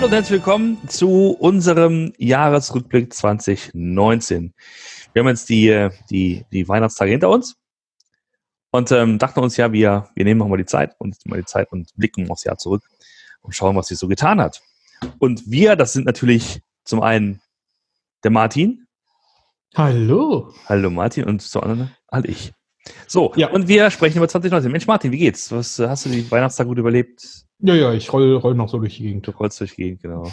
Hallo und herzlich willkommen zu unserem Jahresrückblick 2019. Wir haben jetzt die Weihnachtstage hinter uns und dachten uns, ja, wir nehmen nochmal die Zeit und blicken aufs Jahr zurück und schauen, was sich so getan hat. Und wir, das sind natürlich zum einen der Martin. Hallo. Hallo Martin und zum anderen halt ich. So, ja. Und wir sprechen über 2019. Mensch Martin, wie geht's? Was, hast du die Weihnachtstage gut überlebt? Ja, ich roll noch so durch die Gegend. Du rollst durch die Gegend, genau.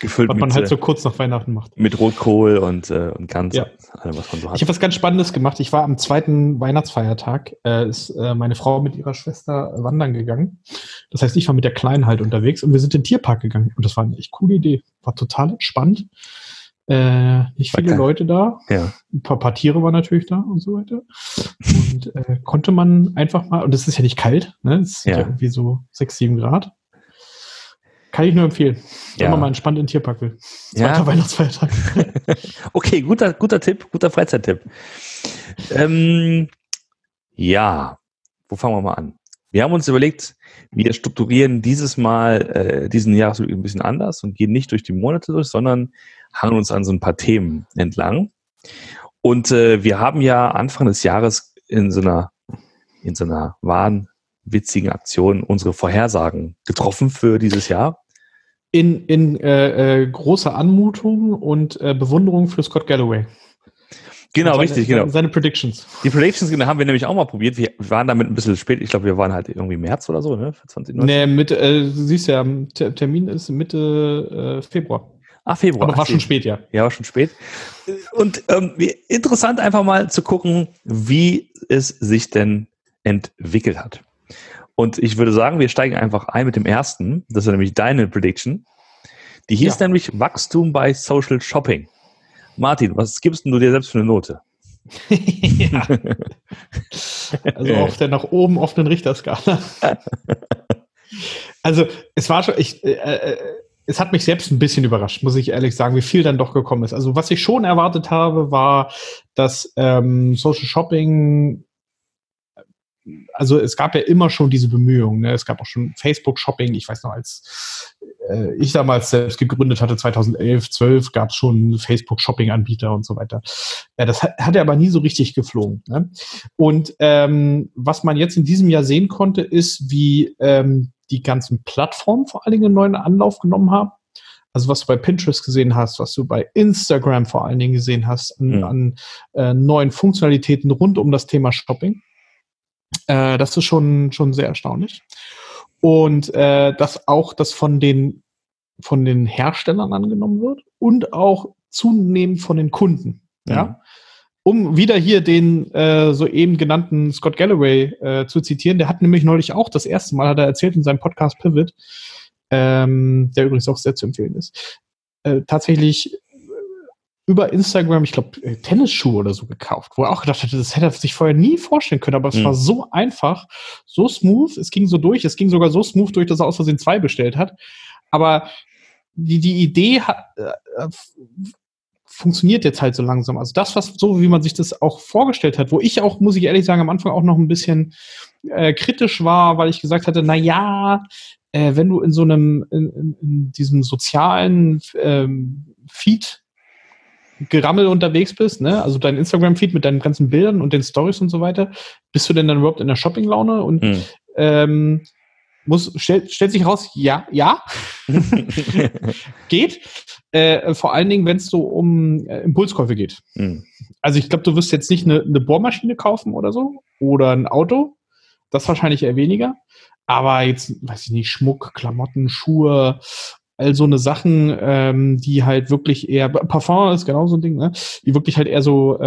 Gefüllt was man mit, halt so kurz nach Weihnachten macht. Mit Rotkohl und Gans. Ja. Allem, was man so hat. Ich habe was ganz Spannendes gemacht. Ich war am zweiten Weihnachtsfeiertag, ist meine Frau mit ihrer Schwester wandern gegangen. Das heißt, ich war mit der Kleinen halt unterwegs und wir sind in den Tierpark gegangen. Und das war eine echt coole Idee. War total entspannt. Nicht viele Leute da. Ja. Ein paar Tiere waren natürlich da und so weiter. Und konnte man einfach mal, und es ist ja nicht kalt, ne? Es sind ja irgendwie so 6-7 Grad. Kann ich nur empfehlen. Wenn man mal entspannt in den Tierpark will. Zweiter Weihnachtsfeiertag. Okay, guter Tipp, guter Freizeittipp. Wo fangen wir mal an? Wir haben uns überlegt, wir strukturieren dieses Mal diesen Jahresrückblick ein bisschen anders und gehen nicht durch die Monate durch, sondern hangen uns an so ein paar Themen entlang. Und wir haben ja Anfang des Jahres in so einer wahnwitzigen Aktion unsere Vorhersagen getroffen für dieses Jahr. In großer Anmutung und Bewunderung für Scott Galloway. Genau, richtig, genau. Seine Predictions. Die Predictions, genau, haben wir nämlich auch mal probiert. Wir waren damit ein bisschen spät. Ich glaube, wir waren halt irgendwie März oder so, ne? Für 2019. Nee, du siehst ja, Termin ist Mitte Februar. Ah, Februar. Aber war schon spät, ja. Ja, war schon spät. Und interessant einfach mal zu gucken, wie es sich denn entwickelt hat. Und ich würde sagen, wir steigen einfach ein mit dem ersten. Das ist nämlich deine Prediction. Die hieß nämlich Wachstum bei Social Shopping. Martin, was gibst denn du dir selbst für eine Note? Ja. Also auf der nach oben offenen Richterskala. Also es war schon, es hat mich selbst ein bisschen überrascht, muss ich ehrlich sagen, wie viel dann doch gekommen ist. Also was ich schon erwartet habe, war, dass Social Shopping, also es gab ja immer schon diese Bemühungen, ne? Es gab auch schon Facebook Shopping, ich weiß noch, als ich damals selbst gegründet hatte, 2011, 12, gab es schon Facebook-Shopping-Anbieter und so weiter. Ja, das hat aber nie so richtig geflogen. Ne? Und was man jetzt in diesem Jahr sehen konnte, ist, wie die ganzen Plattformen vor allen Dingen einen neuen Anlauf genommen haben. Also was du bei Pinterest gesehen hast, was du bei Instagram vor allen Dingen gesehen hast, an neuen Funktionalitäten rund um das Thema Shopping. Das ist schon sehr erstaunlich. Und dass auch das von den Herstellern angenommen wird und auch zunehmend von den Kunden. Ja. Ja? Um wieder hier den soeben genannten Scott Galloway zu zitieren, der hat nämlich neulich auch das erste Mal, hat er erzählt in seinem Podcast Pivot, der übrigens auch sehr zu empfehlen ist, tatsächlich über Instagram, ich glaube, Tennisschuhe oder so gekauft, wo er auch gedacht hätte, das hätte er sich vorher nie vorstellen können, aber es war so einfach, so smooth, es ging so durch, es ging sogar so smooth durch, dass er aus Versehen 2 bestellt hat, aber die Idee funktioniert jetzt halt so langsam, also das, was so, wie man sich das auch vorgestellt hat, wo ich auch, muss ich ehrlich sagen, am Anfang auch noch ein bisschen kritisch war, weil ich gesagt hatte, wenn du in so einem, in diesem sozialen Feed Gerammel unterwegs bist, ne? Also dein Instagram-Feed mit deinen ganzen Bildern und den Stories und so weiter, bist du denn dann überhaupt in der Shopping-Laune? Und stellt sich raus, ja, geht. Vor allen Dingen, wenn es so um Impulskäufe geht. Mhm. Also ich glaube, du wirst jetzt nicht eine Bohrmaschine kaufen oder so oder ein Auto, das wahrscheinlich eher weniger, aber jetzt, weiß ich nicht, Schmuck, Klamotten, Schuhe, all so eine Sachen, die halt wirklich eher, Parfum ist genau so ein Ding, ne? Die wirklich halt eher so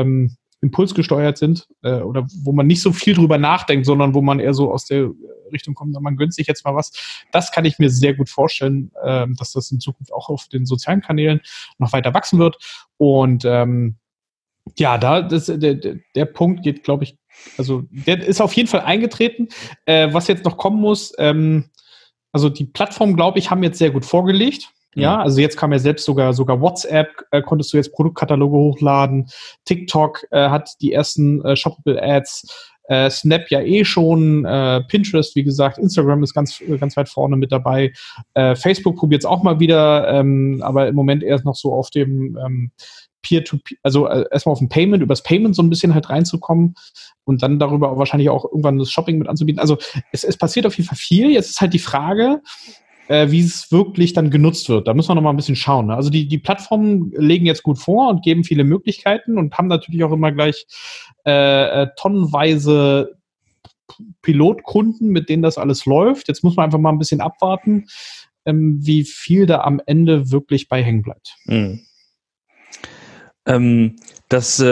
impulsgesteuert sind oder wo man nicht so viel drüber nachdenkt, sondern wo man eher so aus der Richtung kommt, man gönnt sich jetzt mal was. Das kann ich mir sehr gut vorstellen, dass das in Zukunft auch auf den sozialen Kanälen noch weiter wachsen wird. Und der Punkt geht, glaube ich, also der ist auf jeden Fall eingetreten. Was jetzt noch kommen muss, also die Plattformen, glaube ich, haben jetzt sehr gut vorgelegt. Ja, also jetzt kam ja selbst sogar WhatsApp, konntest du jetzt Produktkataloge hochladen. TikTok hat die ersten Shoppable Ads. Snap ja eh schon, Pinterest, wie gesagt, Instagram ist ganz weit vorne mit dabei. Facebook probiert es auch mal wieder, aber im Moment erst noch so auf dem Peer-to-Peer, also erstmal auf dem Payment, übers Payment so ein bisschen halt reinzukommen und dann darüber auch wahrscheinlich auch irgendwann das Shopping mit anzubieten. Also es passiert auf jeden Fall viel. Jetzt ist halt die Frage, wie es wirklich dann genutzt wird. Da müssen wir noch mal ein bisschen schauen. Ne? Also die Plattformen legen jetzt gut vor und geben viele Möglichkeiten und haben natürlich auch immer gleich tonnenweise Pilotkunden, mit denen das alles läuft. Jetzt muss man einfach mal ein bisschen abwarten, wie viel da am Ende wirklich bei hängen bleibt. Mhm. Das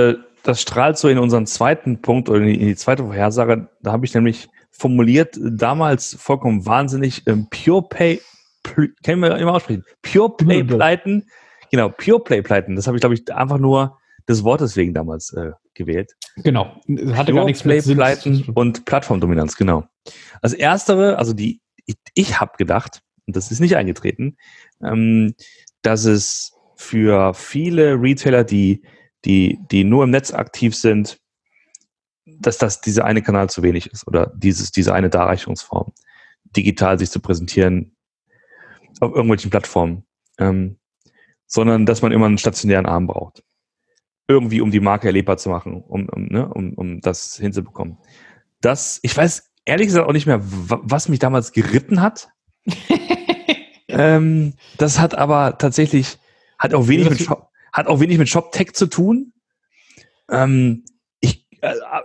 strahlt so in unseren zweiten Punkt oder in die zweite Vorhersage. Da habe ich nämlich formuliert, damals vollkommen wahnsinnig, können wir immer aussprechen, Pure Play-Pleiten. Genau, Pure Play-Pleiten. Das habe ich, glaube ich, einfach nur des Wortes wegen damals gewählt. Genau. Hatte Pure gar nichts mit Play-Pleiten und Plattformdominanz, genau. Also erstere, also die, ich habe gedacht, und das ist nicht eingetreten, dass es für viele Retailer, die nur im Netz aktiv sind, dass das dieser eine Kanal zu wenig ist oder diese eine Darreichungsform, digital sich zu präsentieren auf irgendwelchen Plattformen, sondern dass man immer einen stationären Arm braucht. Irgendwie, um die Marke erlebbar zu machen, um das hinzubekommen. Ich weiß ehrlich gesagt auch nicht mehr, was mich damals geritten hat. Das hat aber tatsächlich hat auch wenig mit Shop-Tech zu tun.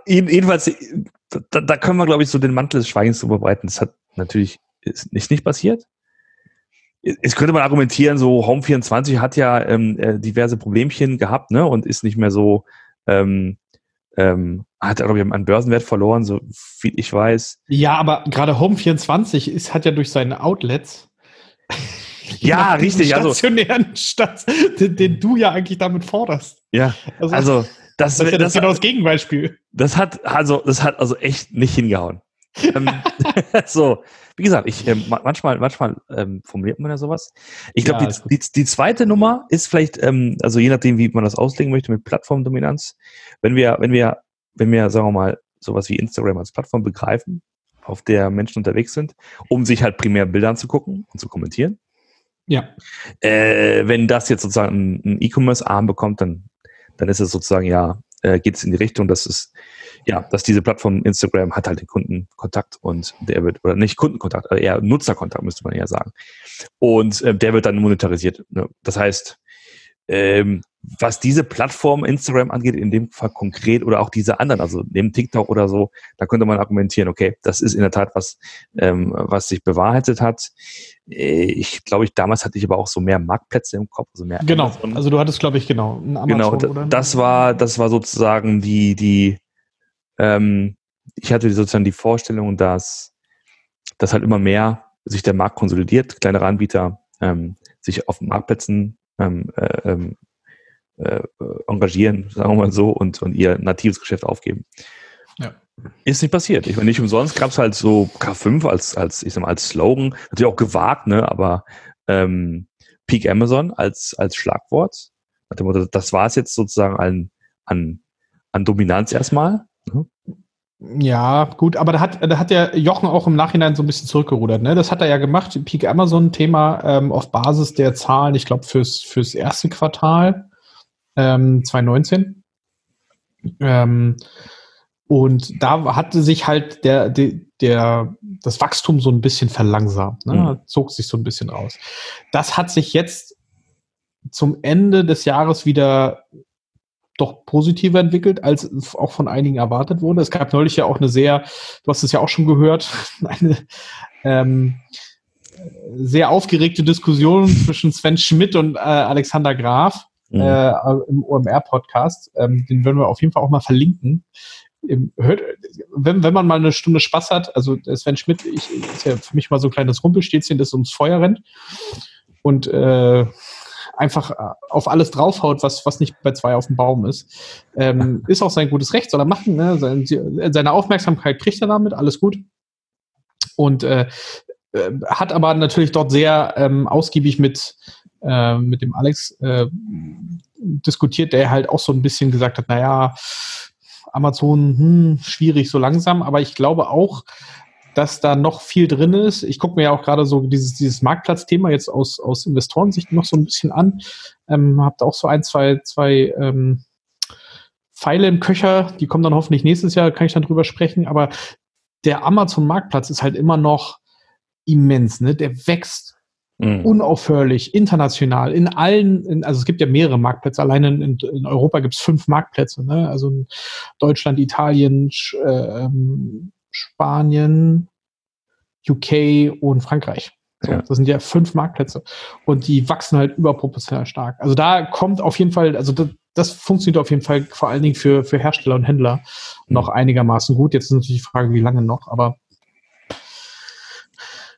Jedenfalls, da können wir, glaube ich, so den Mantel des Schweigens drüber breiten. Das hat natürlich nicht passiert. Es könnte man argumentieren, so Home24 hat ja diverse Problemchen gehabt, ne, und ist nicht mehr so, hat, glaube ich, an Börsenwert verloren, so viel ich weiß. Ja, aber gerade Home24 hat ja durch seine Outlets ja, richtig. Also stationären Stadt, den du ja eigentlich damit forderst. Ja, also das ist ja genau das Gegenbeispiel. Das hat also echt nicht hingehauen. So, wie gesagt, manchmal formuliert man ja sowas. Ich glaube, ja, die zweite Nummer ist vielleicht, also je nachdem, wie man das auslegen möchte mit Plattformdominanz, wenn wir, sagen wir mal, sowas wie Instagram als Plattform begreifen, auf der Menschen unterwegs sind, um sich halt primär Bilder anzugucken und zu kommentieren. Ja. Wenn das jetzt sozusagen einen E-Commerce-Arm bekommt, dann ist es sozusagen, ja, geht es in die Richtung, dass diese Plattform Instagram hat halt den Kundenkontakt und der wird, oder nicht Kundenkontakt, aber eher Nutzerkontakt, müsste man eher sagen. Und der wird dann monetarisiert. Ne? Das heißt, was diese Plattform Instagram angeht, in dem Fall konkret oder auch diese anderen, also neben TikTok oder so, da könnte man argumentieren, okay, das ist in der Tat was, was sich bewahrheitet hat. Ich glaube, damals hatte ich aber auch so mehr Marktplätze im Kopf, also mehr. Genau, Amazon. Also du hattest, glaube ich, einen Amazon, genau, oder? Das war sozusagen ich hatte sozusagen die Vorstellung, dass halt immer mehr sich der Markt konsolidiert, kleinere Anbieter sich auf Marktplätzen engagieren, sagen wir mal so, und ihr natives Geschäft aufgeben. Ja. Ist nicht passiert. Ich meine, nicht umsonst gab es halt so K5 als Slogan, natürlich auch gewagt, ne, aber Peak Amazon als Schlagwort. Nach dem Motto, das war es jetzt sozusagen an Dominanz erstmal. Ne? Ja, gut, aber da hat der Jochen auch im Nachhinein so ein bisschen zurückgerudert, ne? Das hat er ja gemacht, Peak Amazon-Thema auf Basis der Zahlen, ich glaube, fürs erste Quartal 2019. Und da hatte sich halt das Wachstum so ein bisschen verlangsamt, ne? Mhm. Zog sich so ein bisschen raus. Das hat sich jetzt zum Ende des Jahres wieder doch positiver entwickelt, als auch von einigen erwartet wurde. Es gab neulich ja auch eine du hast es ja auch schon gehört, eine sehr aufgeregte Diskussion zwischen Sven Schmidt und Alexander Graf im OMR-Podcast. Den werden wir auf jeden Fall auch mal verlinken. Wenn man mal eine Stunde Spaß hat, also Sven Schmidt ist ja für mich mal so ein kleines Rumpelstilzchen, das ums Feuer rennt und einfach auf alles draufhaut, was nicht bei zwei auf dem Baum ist. Ist auch sein gutes Recht, soll er machen. Ne? Seine Aufmerksamkeit kriegt er damit, alles gut. Und hat aber natürlich dort sehr ausgiebig mit dem Alex diskutiert, der halt auch so ein bisschen gesagt hat, naja, Amazon, schwierig, so langsam. Aber ich glaube auch, dass da noch viel drin ist. Ich gucke mir ja auch gerade so dieses Marktplatzthema jetzt aus Investorensicht noch so ein bisschen an. Habe da auch so ein, zwei Pfeile im Köcher. Die kommen dann hoffentlich nächstes Jahr, kann ich dann drüber sprechen. Aber der Amazon-Marktplatz ist halt immer noch immens, ne? Der wächst unaufhörlich, international, in allen, also es gibt ja mehrere Marktplätze, alleine in Europa gibt es 5 Marktplätze, ne? Also in Deutschland, Italien, Spanien, UK und Frankreich. So, ja. Das sind ja 5 Marktplätze und die wachsen halt überproportional stark. Also da kommt auf jeden Fall, also das funktioniert auf jeden Fall vor allen Dingen für Hersteller und Händler noch einigermaßen gut. Jetzt ist natürlich die Frage, wie lange noch, aber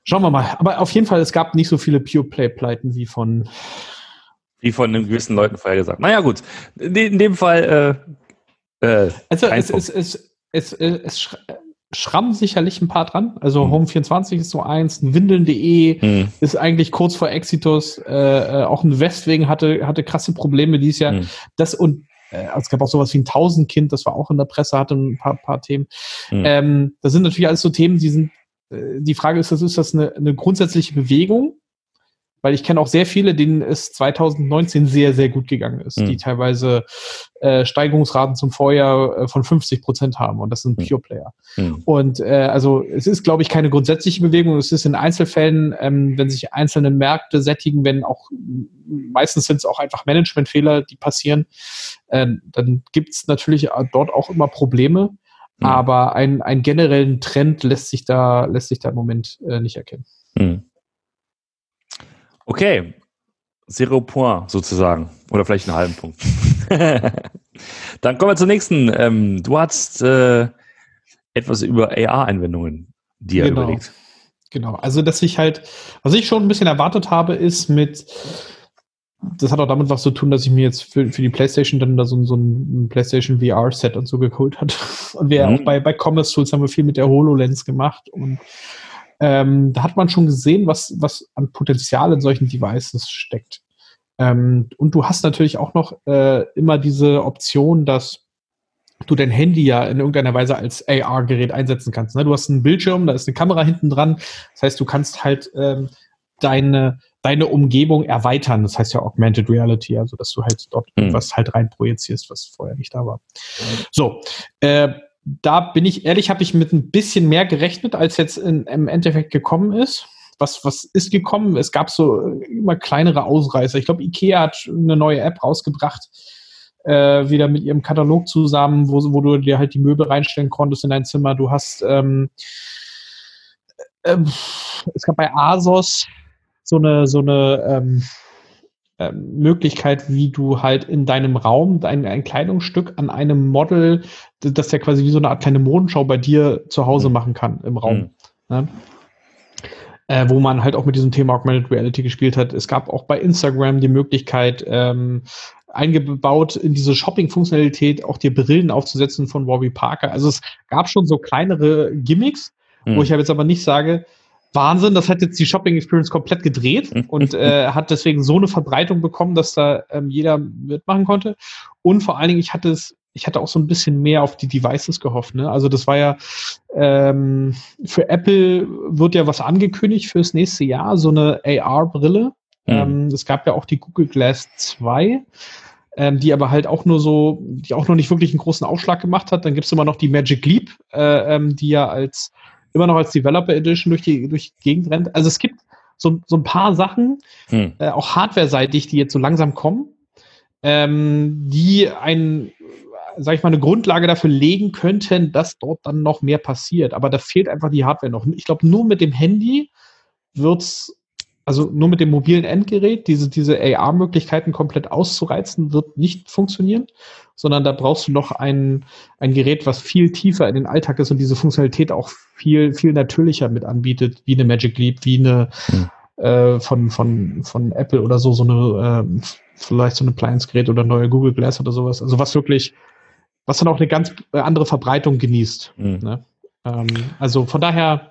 schauen wir mal. Aber auf jeden Fall, es gab nicht so viele Pure-Play-Pleiten wie von... Wie von gewissen Leuten vorhergesagt. Naja, gut. In dem Fall... also es schrammen sicherlich ein paar dran. Also Home24 ist so eins. Windeln.de ist eigentlich kurz vor Exitus. Auch ein Westwegen hatte krasse Probleme dieses Jahr. Das und es gab auch sowas wie ein Tausendkind, das war auch in der Presse, hatte ein paar Themen. Das sind natürlich alles so Themen, die sind... Die Frage ist das eine grundsätzliche Bewegung? Weil ich kenne auch sehr viele, denen es 2019 sehr, sehr gut gegangen ist, die teilweise Steigerungsraten zum Vorjahr von 50% haben. Und das sind Pure Player. Und also es ist, glaube ich, keine grundsätzliche Bewegung. Es ist in Einzelfällen, wenn sich einzelne Märkte sättigen, wenn auch meistens sind es auch einfach Managementfehler, die passieren, dann gibt es natürlich dort auch immer Probleme. Aber einen generellen Trend lässt sich da im Moment nicht erkennen. Okay. 0 Point sozusagen. Oder vielleicht einen halben Punkt. Dann kommen wir zum nächsten. Du hast etwas über AR-Anwendungen dir überlegt. Genau. Also, dass ich halt, was ich schon ein bisschen erwartet habe, ist mit... Das hat auch damit was zu tun, dass ich mir jetzt für die PlayStation dann da so ein PlayStation VR-Set und so geholt hat. Und wir auch bei commercetools haben wir viel mit der HoloLens gemacht. Und da hat man schon gesehen, was an Potenzial in solchen Devices steckt. Und du hast natürlich auch noch immer diese Option, dass du dein Handy ja in irgendeiner Weise als AR-Gerät einsetzen kannst. Ne? Du hast einen Bildschirm, da ist eine Kamera hinten dran. Das heißt, du kannst halt deine Umgebung erweitern. Das heißt ja Augmented Reality, also dass du halt dort was halt reinprojizierst, was vorher nicht da war. So, da bin ich ehrlich, habe ich mit ein bisschen mehr gerechnet, als jetzt im Endeffekt gekommen ist. Was ist gekommen? Es gab so immer kleinere Ausreißer. Ich glaube, Ikea hat eine neue App rausgebracht, wieder mit ihrem Katalog zusammen, wo du dir halt die Möbel reinstellen konntest in dein Zimmer. Du hast es gab bei ASOS so eine Möglichkeit, wie du halt in deinem Raum ein Kleidungsstück an einem Model, das ja quasi wie so eine Art kleine Modenschau bei dir zu Hause machen kann im Raum. Ne? Wo man halt auch mit diesem Thema Augmented Reality gespielt hat. Es gab auch bei Instagram die Möglichkeit, eingebaut in diese Shopping-Funktionalität, auch dir Brillen aufzusetzen von Warby Parker. Also es gab schon so kleinere Gimmicks, wo ich aber jetzt aber nicht sage, Wahnsinn, das hat jetzt die Shopping-Experience komplett gedreht und hat deswegen so eine Verbreitung bekommen, dass da jeder mitmachen konnte. Und vor allen Dingen, ich hatte auch so ein bisschen mehr auf die Devices gehofft. Ne? Also das war ja, für Apple wird ja was angekündigt fürs nächste Jahr, so eine AR-Brille. Es gab ja auch die Google Glass 2. Die aber halt auch nur so, die auch noch nicht wirklich einen großen Aufschlag gemacht hat. Dann gibt es immer noch die Magic Leap, die ja immer noch als Developer Edition durch die Gegend rennt. Also es gibt so ein paar Sachen, auch hardware-seitig, die jetzt so langsam kommen, die sag ich mal, eine Grundlage dafür legen könnten, dass dort dann noch mehr passiert. Aber da fehlt einfach die Hardware noch. Ich glaube, nur mit dem Handy nur mit dem mobilen Endgerät, diese AR-Möglichkeiten komplett auszureizen, wird nicht funktionieren, sondern da brauchst du noch ein Gerät, was viel tiefer in den Alltag ist und diese Funktionalität auch viel, viel natürlicher mit anbietet, wie eine Magic Leap, wie eine von Apple oder so eine vielleicht so ein Appliance-Gerät oder neue Google Glass oder sowas. Also was dann auch eine ganz andere Verbreitung genießt. Ne? Also von daher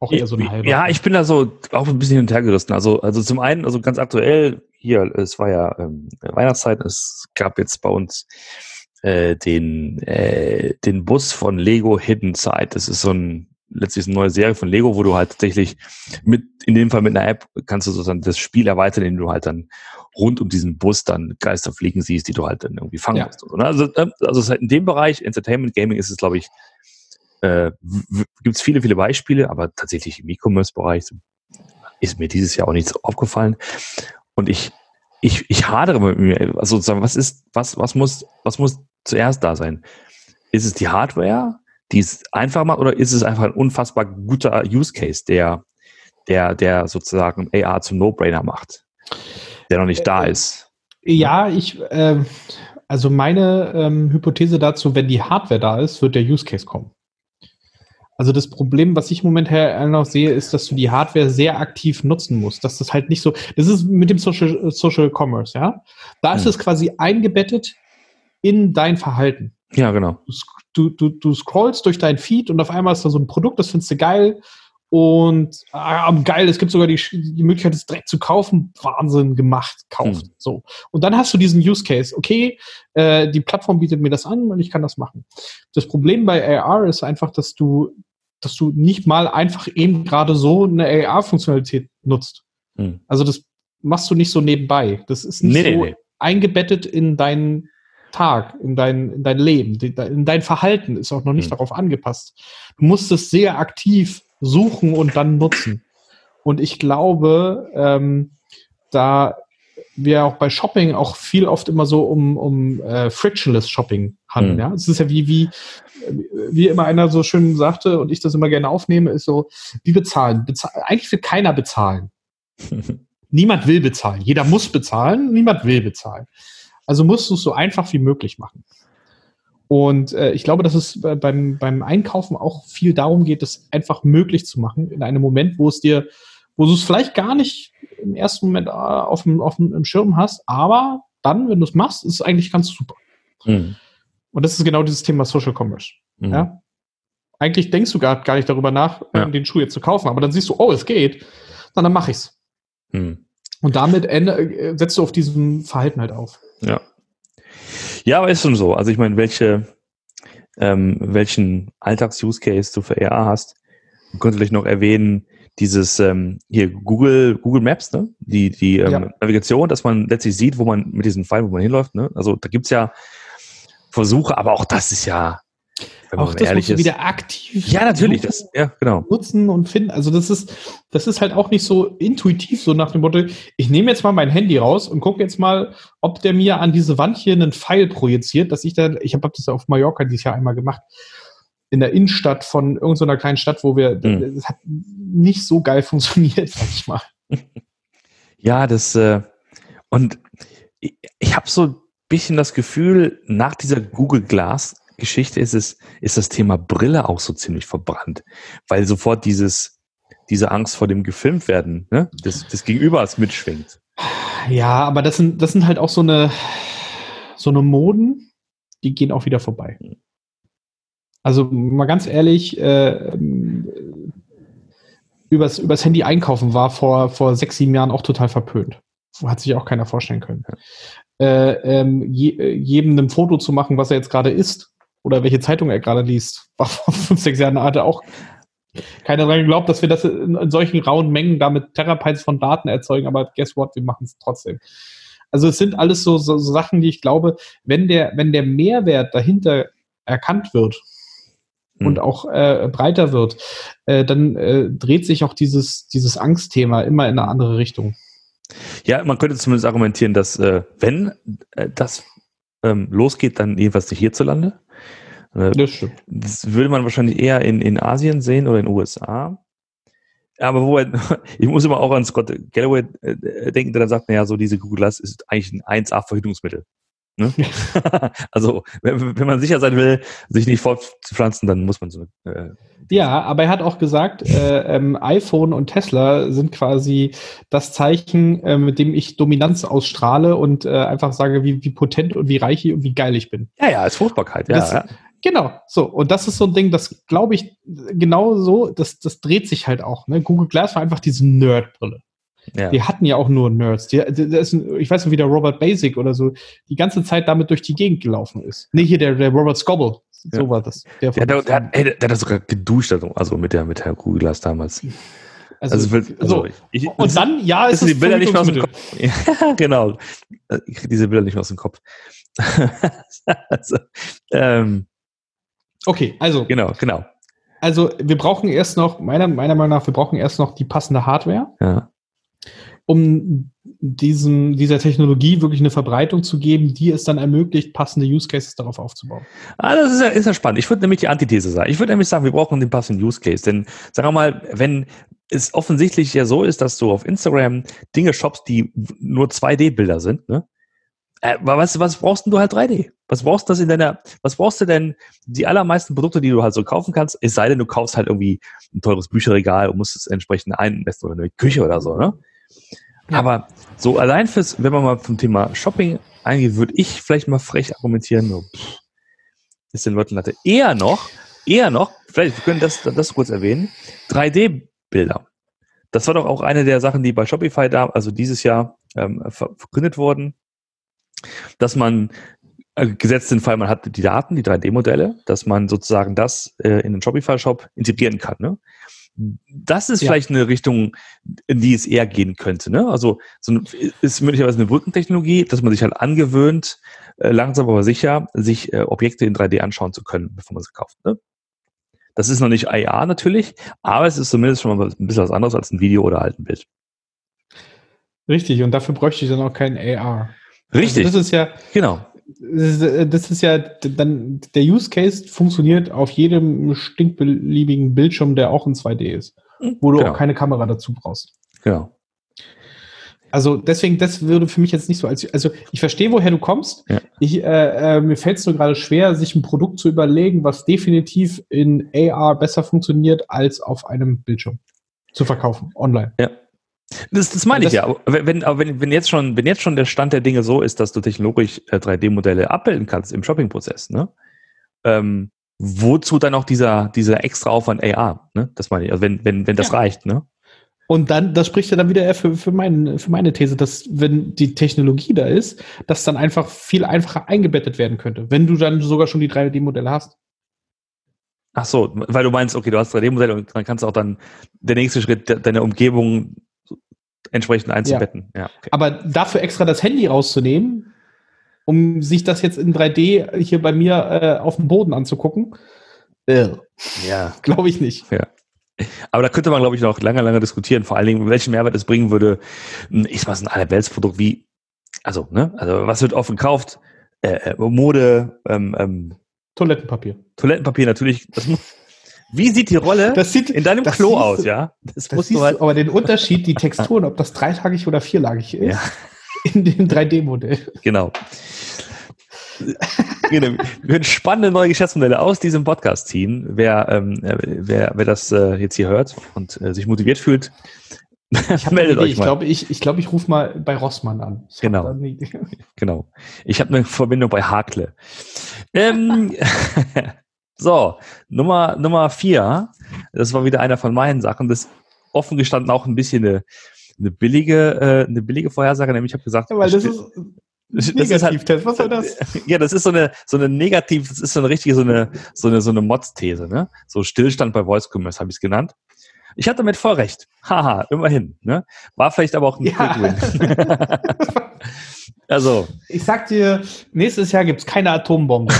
auch eher so eine halbe. Ja, ich bin da so auch ein bisschen hin und her gerissen. Also zum einen, also ganz aktuell, hier, es war ja Weihnachtszeit, es gab jetzt bei uns den Bus von Lego Hidden Side. Das ist so ein letztlich eine neue Serie von Lego, wo du halt tatsächlich in dem Fall mit einer App kannst du sozusagen das Spiel erweitern, indem du halt dann rund um diesen Bus dann Geister fliegen siehst, die du halt dann irgendwie fangen musst. Ja. Also es ist halt in dem Bereich, Entertainment, Gaming ist es, glaube ich, gibt es viele, viele Beispiele, aber tatsächlich im E-Commerce-Bereich ist mir dieses Jahr auch nichts aufgefallen. Und ich hadere mit mir, also sozusagen, was muss zuerst da sein? Ist es die Hardware, die es einfach macht, oder ist es einfach ein unfassbar guter Use Case, der sozusagen AR zum No-Brainer macht, der noch nicht da ist? Ja, also meine Hypothese dazu, wenn die Hardware da ist, wird der Use Case kommen. Also das Problem, was ich momentan noch sehe, ist, dass du die Hardware sehr aktiv nutzen musst. Dass das halt nicht so, das ist mit dem Social Commerce, ja? Da ist es quasi eingebettet in dein Verhalten. Ja, genau. Du scrollst durch dein Feed und auf einmal ist da so ein Produkt, das findest du geil und geil, es gibt sogar die Möglichkeit, es direkt zu kaufen. Wahnsinn gemacht, kauft. So. Und dann hast du diesen Use Case. Okay, die Plattform bietet mir das an und ich kann das machen. Das Problem bei AR ist einfach, dass du nicht mal einfach eben gerade so eine AR-Funktionalität nutzt. Hm. Also das machst du nicht so nebenbei. Das ist nicht eingebettet in deinen Tag, in dein Leben, in dein Verhalten, ist auch noch nicht darauf angepasst. Du musst es sehr aktiv suchen und dann nutzen. Und ich glaube, da wir auch bei Shopping auch viel oft immer so um frictionless Shopping handeln. Ja? Es ist ja wie immer einer so schön sagte und ich das immer gerne aufnehme, ist so, wie bezahlen? Eigentlich will keiner bezahlen. Niemand will bezahlen. Jeder muss bezahlen, niemand will bezahlen. Also musst du es so einfach wie möglich machen. Und ich glaube, dass es beim Einkaufen auch viel darum geht, das einfach möglich zu machen in einem Moment, wo du es vielleicht gar nicht im ersten Moment auf dem Schirm hast, aber dann, wenn du es machst, ist es eigentlich ganz super. Mhm. Und das ist genau dieses Thema Social Commerce. Mhm. Ja? Eigentlich denkst du gar nicht darüber nach, den Schuh jetzt zu kaufen, aber dann siehst du, oh, es geht, dann mache ich es. Mhm. Und damit setzt du auf diesem Verhalten halt auf. Ja. Ja, aber ist schon so. Also ich meine, welchen Alltags-Use-Case du für AR hast, man könnte vielleicht noch erwähnen, dieses hier Google Maps, ne? Die Navigation, dass man letztlich sieht, wo man mit diesem Pfeil, wo man hinläuft, ne? Also da gibt's ja Versuche, aber auch das ist ja, wenn man ehrlich ist. Auch das musst du wieder aktiv nutzen und finden. Also das ist halt auch nicht so intuitiv, so nach dem Motto, ich nehme jetzt mal mein Handy raus und gucke jetzt mal, ob der mir an diese Wand hier einen Pfeil projiziert, dass ich habe das auf Mallorca dieses Jahr einmal gemacht, in der Innenstadt von irgendeiner kleinen Stadt, wo wir, das hat nicht so geil funktioniert, sag ich mal. Ja, und ich habe so ein bisschen das Gefühl, nach dieser Google Glass Geschichte ist das Thema Brille auch so ziemlich verbrannt, weil sofort diese Angst vor dem gefilmt werden, ne, des Gegenübers mitschwingt. Ja, aber das sind halt auch so eine Moden, die gehen auch wieder vorbei. Also mal ganz ehrlich, übers Handy einkaufen war vor 6-7 Jahren auch total verpönt. Hat sich auch keiner vorstellen können. Jedem ein Foto zu machen, was er jetzt gerade isst, oder welche Zeitung er gerade liest. War vor 5-6 Jahren hatte auch keiner daran geglaubt, dass wir das in solchen rauen Mengen damit Terabytes von Daten erzeugen, aber guess what, wir machen es trotzdem. Also es sind alles so Sachen, die ich glaube, wenn der Mehrwert dahinter erkannt wird und auch breiter wird, dann dreht sich auch dieses Angstthema immer in eine andere Richtung. Ja, man könnte zumindest argumentieren, dass wenn das losgeht, dann jedenfalls nicht hierzulande. Das stimmt. Das würde man wahrscheinlich eher in Asien sehen oder in den USA. Aber ich muss immer auch an Scott Galloway denken, der dann sagt, naja, so diese Google Glass ist eigentlich ein 1A-Verhütungsmittel. Ne? Also, wenn man sicher sein will, sich nicht fortzupflanzen, dann muss man so. Ja, aber er hat auch gesagt, iPhone und Tesla sind quasi das Zeichen, mit dem ich Dominanz ausstrahle und einfach sage, wie potent und wie reich ich und wie geil ich bin. Ja, ist Fruchtbarkeit. Ja. Genau, so. Und das ist so ein Ding, das glaube ich genau so, das dreht sich halt auch. Ne? Google Glass war einfach diese Nerdbrille. Ja. Wir hatten ja auch nur Nerds. Ich weiß nicht, wie der Robert Basic oder so die ganze Zeit damit durch die Gegend gelaufen ist. Nee, hier der Robert Scoble. So war das. Der hat sogar geduscht, also mit der Google Glass damals. Ist es die Bilder nicht mehr aus dem Kopf. Ja, genau. Ich kriege diese Bilder nicht mehr aus dem Kopf. Okay, also. Genau. Also, wir brauchen erst noch, meiner Meinung nach, die passende Hardware, ja, um dieser Technologie wirklich eine Verbreitung zu geben, die es dann ermöglicht, passende Use Cases darauf aufzubauen. Ah, das ist ja spannend. Ich würde nämlich die Antithese sagen. Ich würde nämlich sagen, wir brauchen den passenden Use Case. Denn, sagen wir mal, wenn es offensichtlich ja so ist, dass du auf Instagram Dinge shoppst, die nur 2D-Bilder sind, ne? Was brauchst denn du halt 3D? Was brauchst du denn die allermeisten Produkte, die du halt so kaufen kannst? Es sei denn, du kaufst halt irgendwie ein teures Bücherregal und musst es entsprechend einmessen oder eine Küche oder so, ne? Ja. Aber so allein wenn man mal zum Thema Shopping eingeht, würde ich vielleicht mal frech argumentieren, ist den Leuten Latte. Eher noch, vielleicht, wir können das kurz erwähnen, 3D-Bilder. Das war doch auch eine der Sachen, die bei Shopify da, also dieses Jahr, verkündet wurden, dass man, gesetzt den Fall, man hat die Daten, die 3D-Modelle, dass man sozusagen das in den Shopify-Shop integrieren kann. Ne? Das ist vielleicht eine Richtung, in die es eher gehen könnte. Ne? Also ist möglicherweise eine Brückentechnologie, dass man sich halt angewöhnt, langsam aber sicher, sich Objekte in 3D anschauen zu können, bevor man sie kauft. Ne? Das ist noch nicht AR natürlich, aber es ist zumindest schon mal ein bisschen was anderes als ein Video oder halt ein Bild. Richtig, und dafür bräuchte ich dann auch keinen AR. Richtig. Also das ist ja dann der Use Case funktioniert auf jedem stinkbeliebigen Bildschirm, der auch in 2D ist, wo du auch keine Kamera dazu brauchst. Genau. Also deswegen, das würde für mich jetzt nicht so also ich verstehe, woher du kommst. Ja. Mir fällt es nur gerade schwer, sich ein Produkt zu überlegen, was definitiv in AR besser funktioniert, als auf einem Bildschirm zu verkaufen, online. Ja. Das meine ich ja. Wenn jetzt schon der Stand der Dinge so ist, dass du technologisch 3D-Modelle abbilden kannst im Shopping-Prozess, ne? Wozu dann auch dieser extra Aufwand AR? Ne? Das meine ich, also wenn das reicht. Ne? Und dann, das spricht ja dann wieder für meine These, dass wenn die Technologie da ist, dass dann einfach viel einfacher eingebettet werden könnte, wenn du dann sogar schon die 3D-Modelle hast. Ach so, weil du meinst, okay, du hast 3D-Modelle und dann kannst du auch dann der nächste Schritt, deine Umgebung entsprechend einzubetten. Ja. Ja, okay. Aber dafür extra das Handy rauszunehmen, um sich das jetzt in 3D hier bei mir auf dem Boden anzugucken, glaube ich nicht. Ja. Aber da könnte man, glaube ich, noch lange diskutieren, vor allen Dingen, welchen Mehrwert es bringen würde. Ich weiß, ein Allerweltsprodukt wie, also was wird oft gekauft? Mode, Toilettenpapier natürlich, das muss. Wie sieht die Rolle in deinem Klo aus, ja? Das musst du halt. Aber den Unterschied, die Texturen, ob das dreilagig oder vierlagig ist, in dem 3D-Modell. Genau. Wir können spannende neue Geschäftsmodelle aus diesem Podcast ziehen. Wer das jetzt hier hört und sich motiviert fühlt, meldet euch mal. Ich glaube, ich rufe mal bei Rossmann an. Genau. Ich habe eine Verbindung bei Hakle. So, Nummer 4, das war wieder einer von meinen Sachen, das offen gestanden auch ein bisschen eine billige Vorhersage, nämlich ich habe gesagt... Ja, weil das ist Negativtest, was soll das? Ja, das ist so eine richtige Mods-These, ne? So Stillstand bei Voice Commerce habe ich es genannt. Ich hatte damit voll recht, haha, immerhin, ne? War vielleicht aber auch ein Quick-Win. Also. Ich sag dir, nächstes Jahr gibt's keine Atombombe.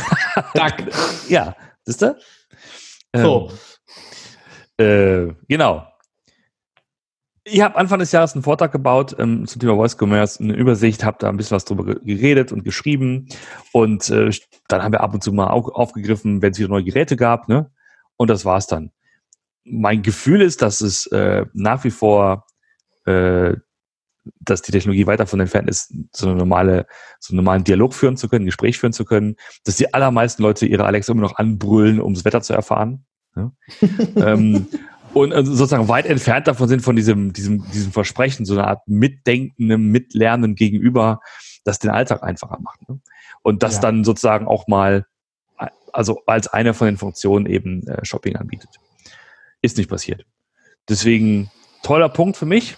Danke. Ja. Siehst du? So. Genau. Ich habe Anfang des Jahres einen Vortrag gebaut zum Thema Voice Commerce, eine Übersicht, habe da ein bisschen was drüber geredet und geschrieben und dann haben wir ab und zu mal auch aufgegriffen, wenn es wieder neue Geräte gab, ne? Und das war's dann. Mein Gefühl ist, dass es nach wie vor dass die Technologie weit davon entfernt ist, so einen normalen Dialog führen zu können, ein Gespräch führen zu können, dass die allermeisten Leute ihre Alexa immer noch anbrüllen, um das Wetter zu erfahren. Ja? Und sozusagen weit entfernt davon sind von diesem Versprechen, so eine Art mitdenkendem, mitlernenden Gegenüber, das den Alltag einfacher macht. Ne? Und das dann sozusagen auch mal, also als eine von den Funktionen eben Shopping anbietet. Ist nicht passiert. Deswegen, toller Punkt für mich.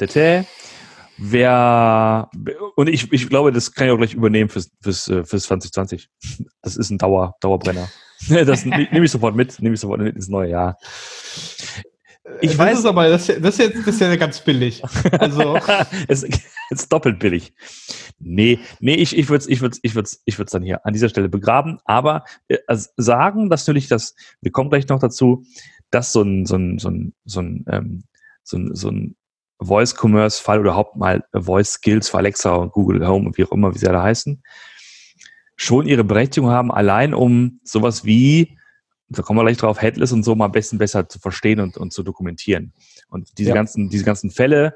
Und ich glaube, das kann ich auch gleich übernehmen fürs 2020. Das ist ein Dauerbrenner. Das nehme ich sofort mit ins neue Jahr. Ich weiß es aber, das ist ja ganz billig. Also es ist doppelt billig. Nee, ich würde es dann hier an dieser Stelle begraben, aber sagen natürlich, dass wir kommen gleich noch dazu, dass so ein Voice-Commerce-Fall oder überhaupt mal Voice-Skills für Alexa und Google Home und wie auch immer, wie sie alle heißen, schon ihre Berechtigung haben, allein um sowas wie, da kommen wir gleich drauf, Headless und so mal am besten besser zu verstehen und zu dokumentieren. Und diese ganzen Fälle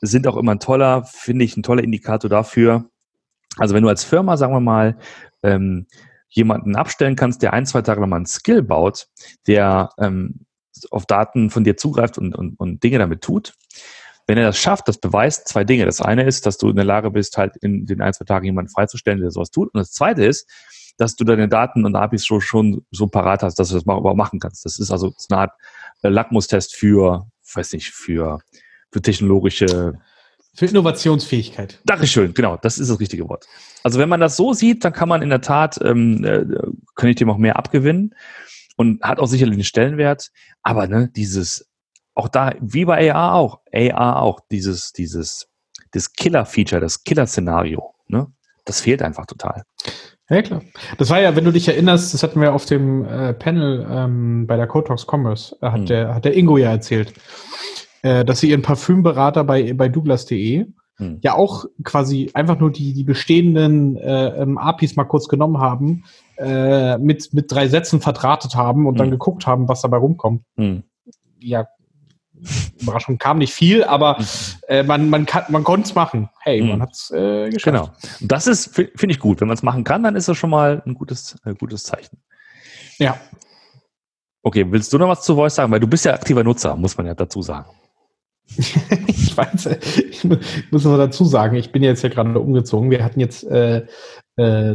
sind auch immer ein toller Indikator dafür. Also wenn du als Firma, sagen wir mal, jemanden abstellen kannst, der 1-2 Tage nochmal einen Skill baut, der auf Daten von dir zugreift und Dinge damit tut. Wenn er das schafft, das beweist 2 Dinge. Das eine ist, dass du in der Lage bist, halt in den 1-2 Tagen jemanden freizustellen, der sowas tut. Und das zweite ist, dass du deine Daten und APIs schon so parat hast, dass du das überhaupt machen kannst. Das ist also eine Art Lackmustest für technologische... Für Innovationsfähigkeit. Dankeschön, genau, das ist das richtige Wort. Also wenn man das so sieht, dann kann man in der Tat, kann ich dem auch mehr abgewinnen. Und hat auch sicherlich einen Stellenwert, aber auch da, wie bei AR auch, das Killer-Feature, das Killer-Szenario, ne? Das fehlt einfach total. Ja, klar. Das war ja, wenn du dich erinnerst, das hatten wir auf dem Panel bei der Code Talks Commerce, hat der Ingo ja erzählt, dass sie ihren Parfümberater bei Douglas.de ja auch quasi einfach nur die bestehenden APIs mal kurz genommen haben, mit 3 Sätzen verdrahtet haben und dann geguckt haben, was dabei rumkommt. Ja, Überraschung, kam nicht viel, aber man konnte es machen. Hey, man hat es geschafft. Genau. Das ist, finde ich, gut. Wenn man es machen kann, dann ist das schon mal ein gutes Zeichen. Ja. Okay, willst du noch was zu Voice sagen? Weil du bist ja aktiver Nutzer, muss man ja dazu sagen. Ich weiß, ich muss aber dazu sagen, ich bin jetzt ja gerade umgezogen. Wir hatten jetzt 3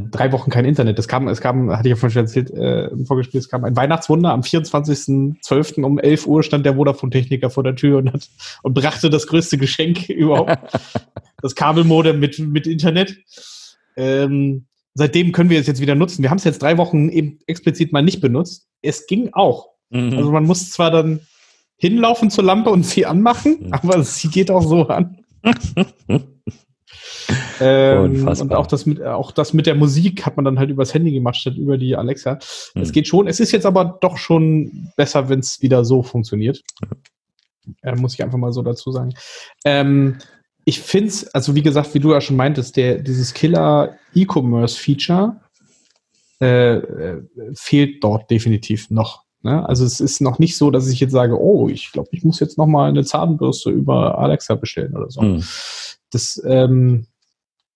Wochen kein Internet. Es kam, hatte ich ja vorhin schon erzählt, im Vorgespräch, es kam ein Weihnachtswunder. Am 24.12. um 11 Uhr stand der Vodafone-Techniker vor der Tür und brachte das größte Geschenk überhaupt. Das Kabelmodem mit Internet. Seitdem können wir es jetzt wieder nutzen. Wir haben es jetzt 3 Wochen eben explizit mal nicht benutzt. Es ging auch. Mhm. Also man muss zwar dann hinlaufen zur Lampe und sie anmachen, aber sie geht auch so an. Und auch das mit der Musik hat man dann halt übers Handy gemacht, statt über die Alexa. Es geht schon, es ist jetzt aber doch schon besser, wenn es wieder so funktioniert. Muss ich einfach mal so dazu sagen. Ich finde es, also wie gesagt, wie du ja schon meintest, dieses Killer-E-Commerce-Feature fehlt dort definitiv noch. Ne? Also es ist noch nicht so, dass ich jetzt sage, oh, ich glaube, ich muss jetzt nochmal eine Zahnbürste über Alexa bestellen oder so. Das,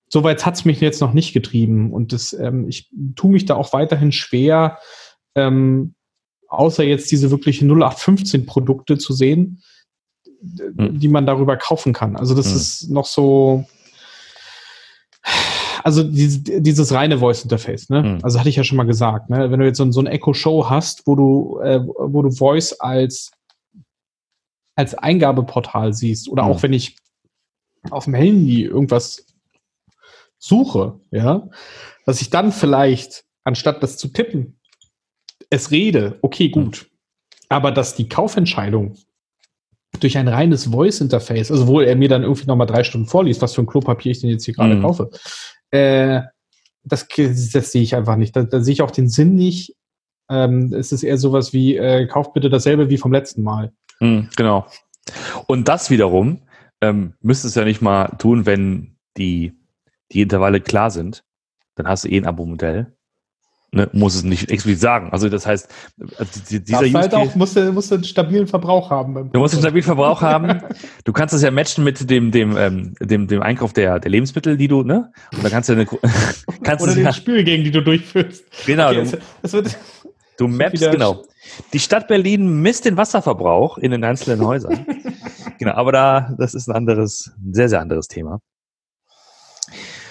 soweit hat es mich jetzt noch nicht getrieben. Und das, ich tue mich da auch weiterhin schwer, außer jetzt diese wirklichen 0815-Produkte zu sehen, die man darüber kaufen kann. Also das ist noch so... Also dieses reine Voice-Interface, ne? Also hatte ich ja schon mal gesagt, ne? Wenn du jetzt so ein Echo-Show hast, wo du Voice als Eingabeportal siehst, oder auch wenn ich auf dem Handy irgendwas suche, ja, dass ich dann vielleicht, anstatt das zu tippen, es rede, okay, gut. Aber dass die Kaufentscheidung durch ein reines Voice-Interface, also obwohl er mir dann irgendwie nochmal 3 Stunden vorliest, was für ein Klopapier ich denn jetzt hier gerade kaufe, das sehe ich einfach nicht. Da sehe ich auch den Sinn nicht. Es ist eher sowas wie, kauft bitte dasselbe wie vom letzten Mal. Genau. Und das wiederum müsstest du ja nicht mal tun, wenn die Intervalle klar sind. Dann hast du ein Abo-Modell. Ne, muss es nicht explizit sagen. Also das heißt, dieser Use Case... Halt auch, musst du einen stabilen Verbrauch haben. Du musst einen stabilen Verbrauch haben. Du kannst das ja matchen mit dem Einkauf der Lebensmittel, die du, ne? Und dann kannst du oder den Spülgängen, die du durchführst. Genau. Okay, du mappst, genau. Die Stadt Berlin misst den Wasserverbrauch in den einzelnen Häusern. Genau, aber das ist ein sehr, sehr anderes Thema.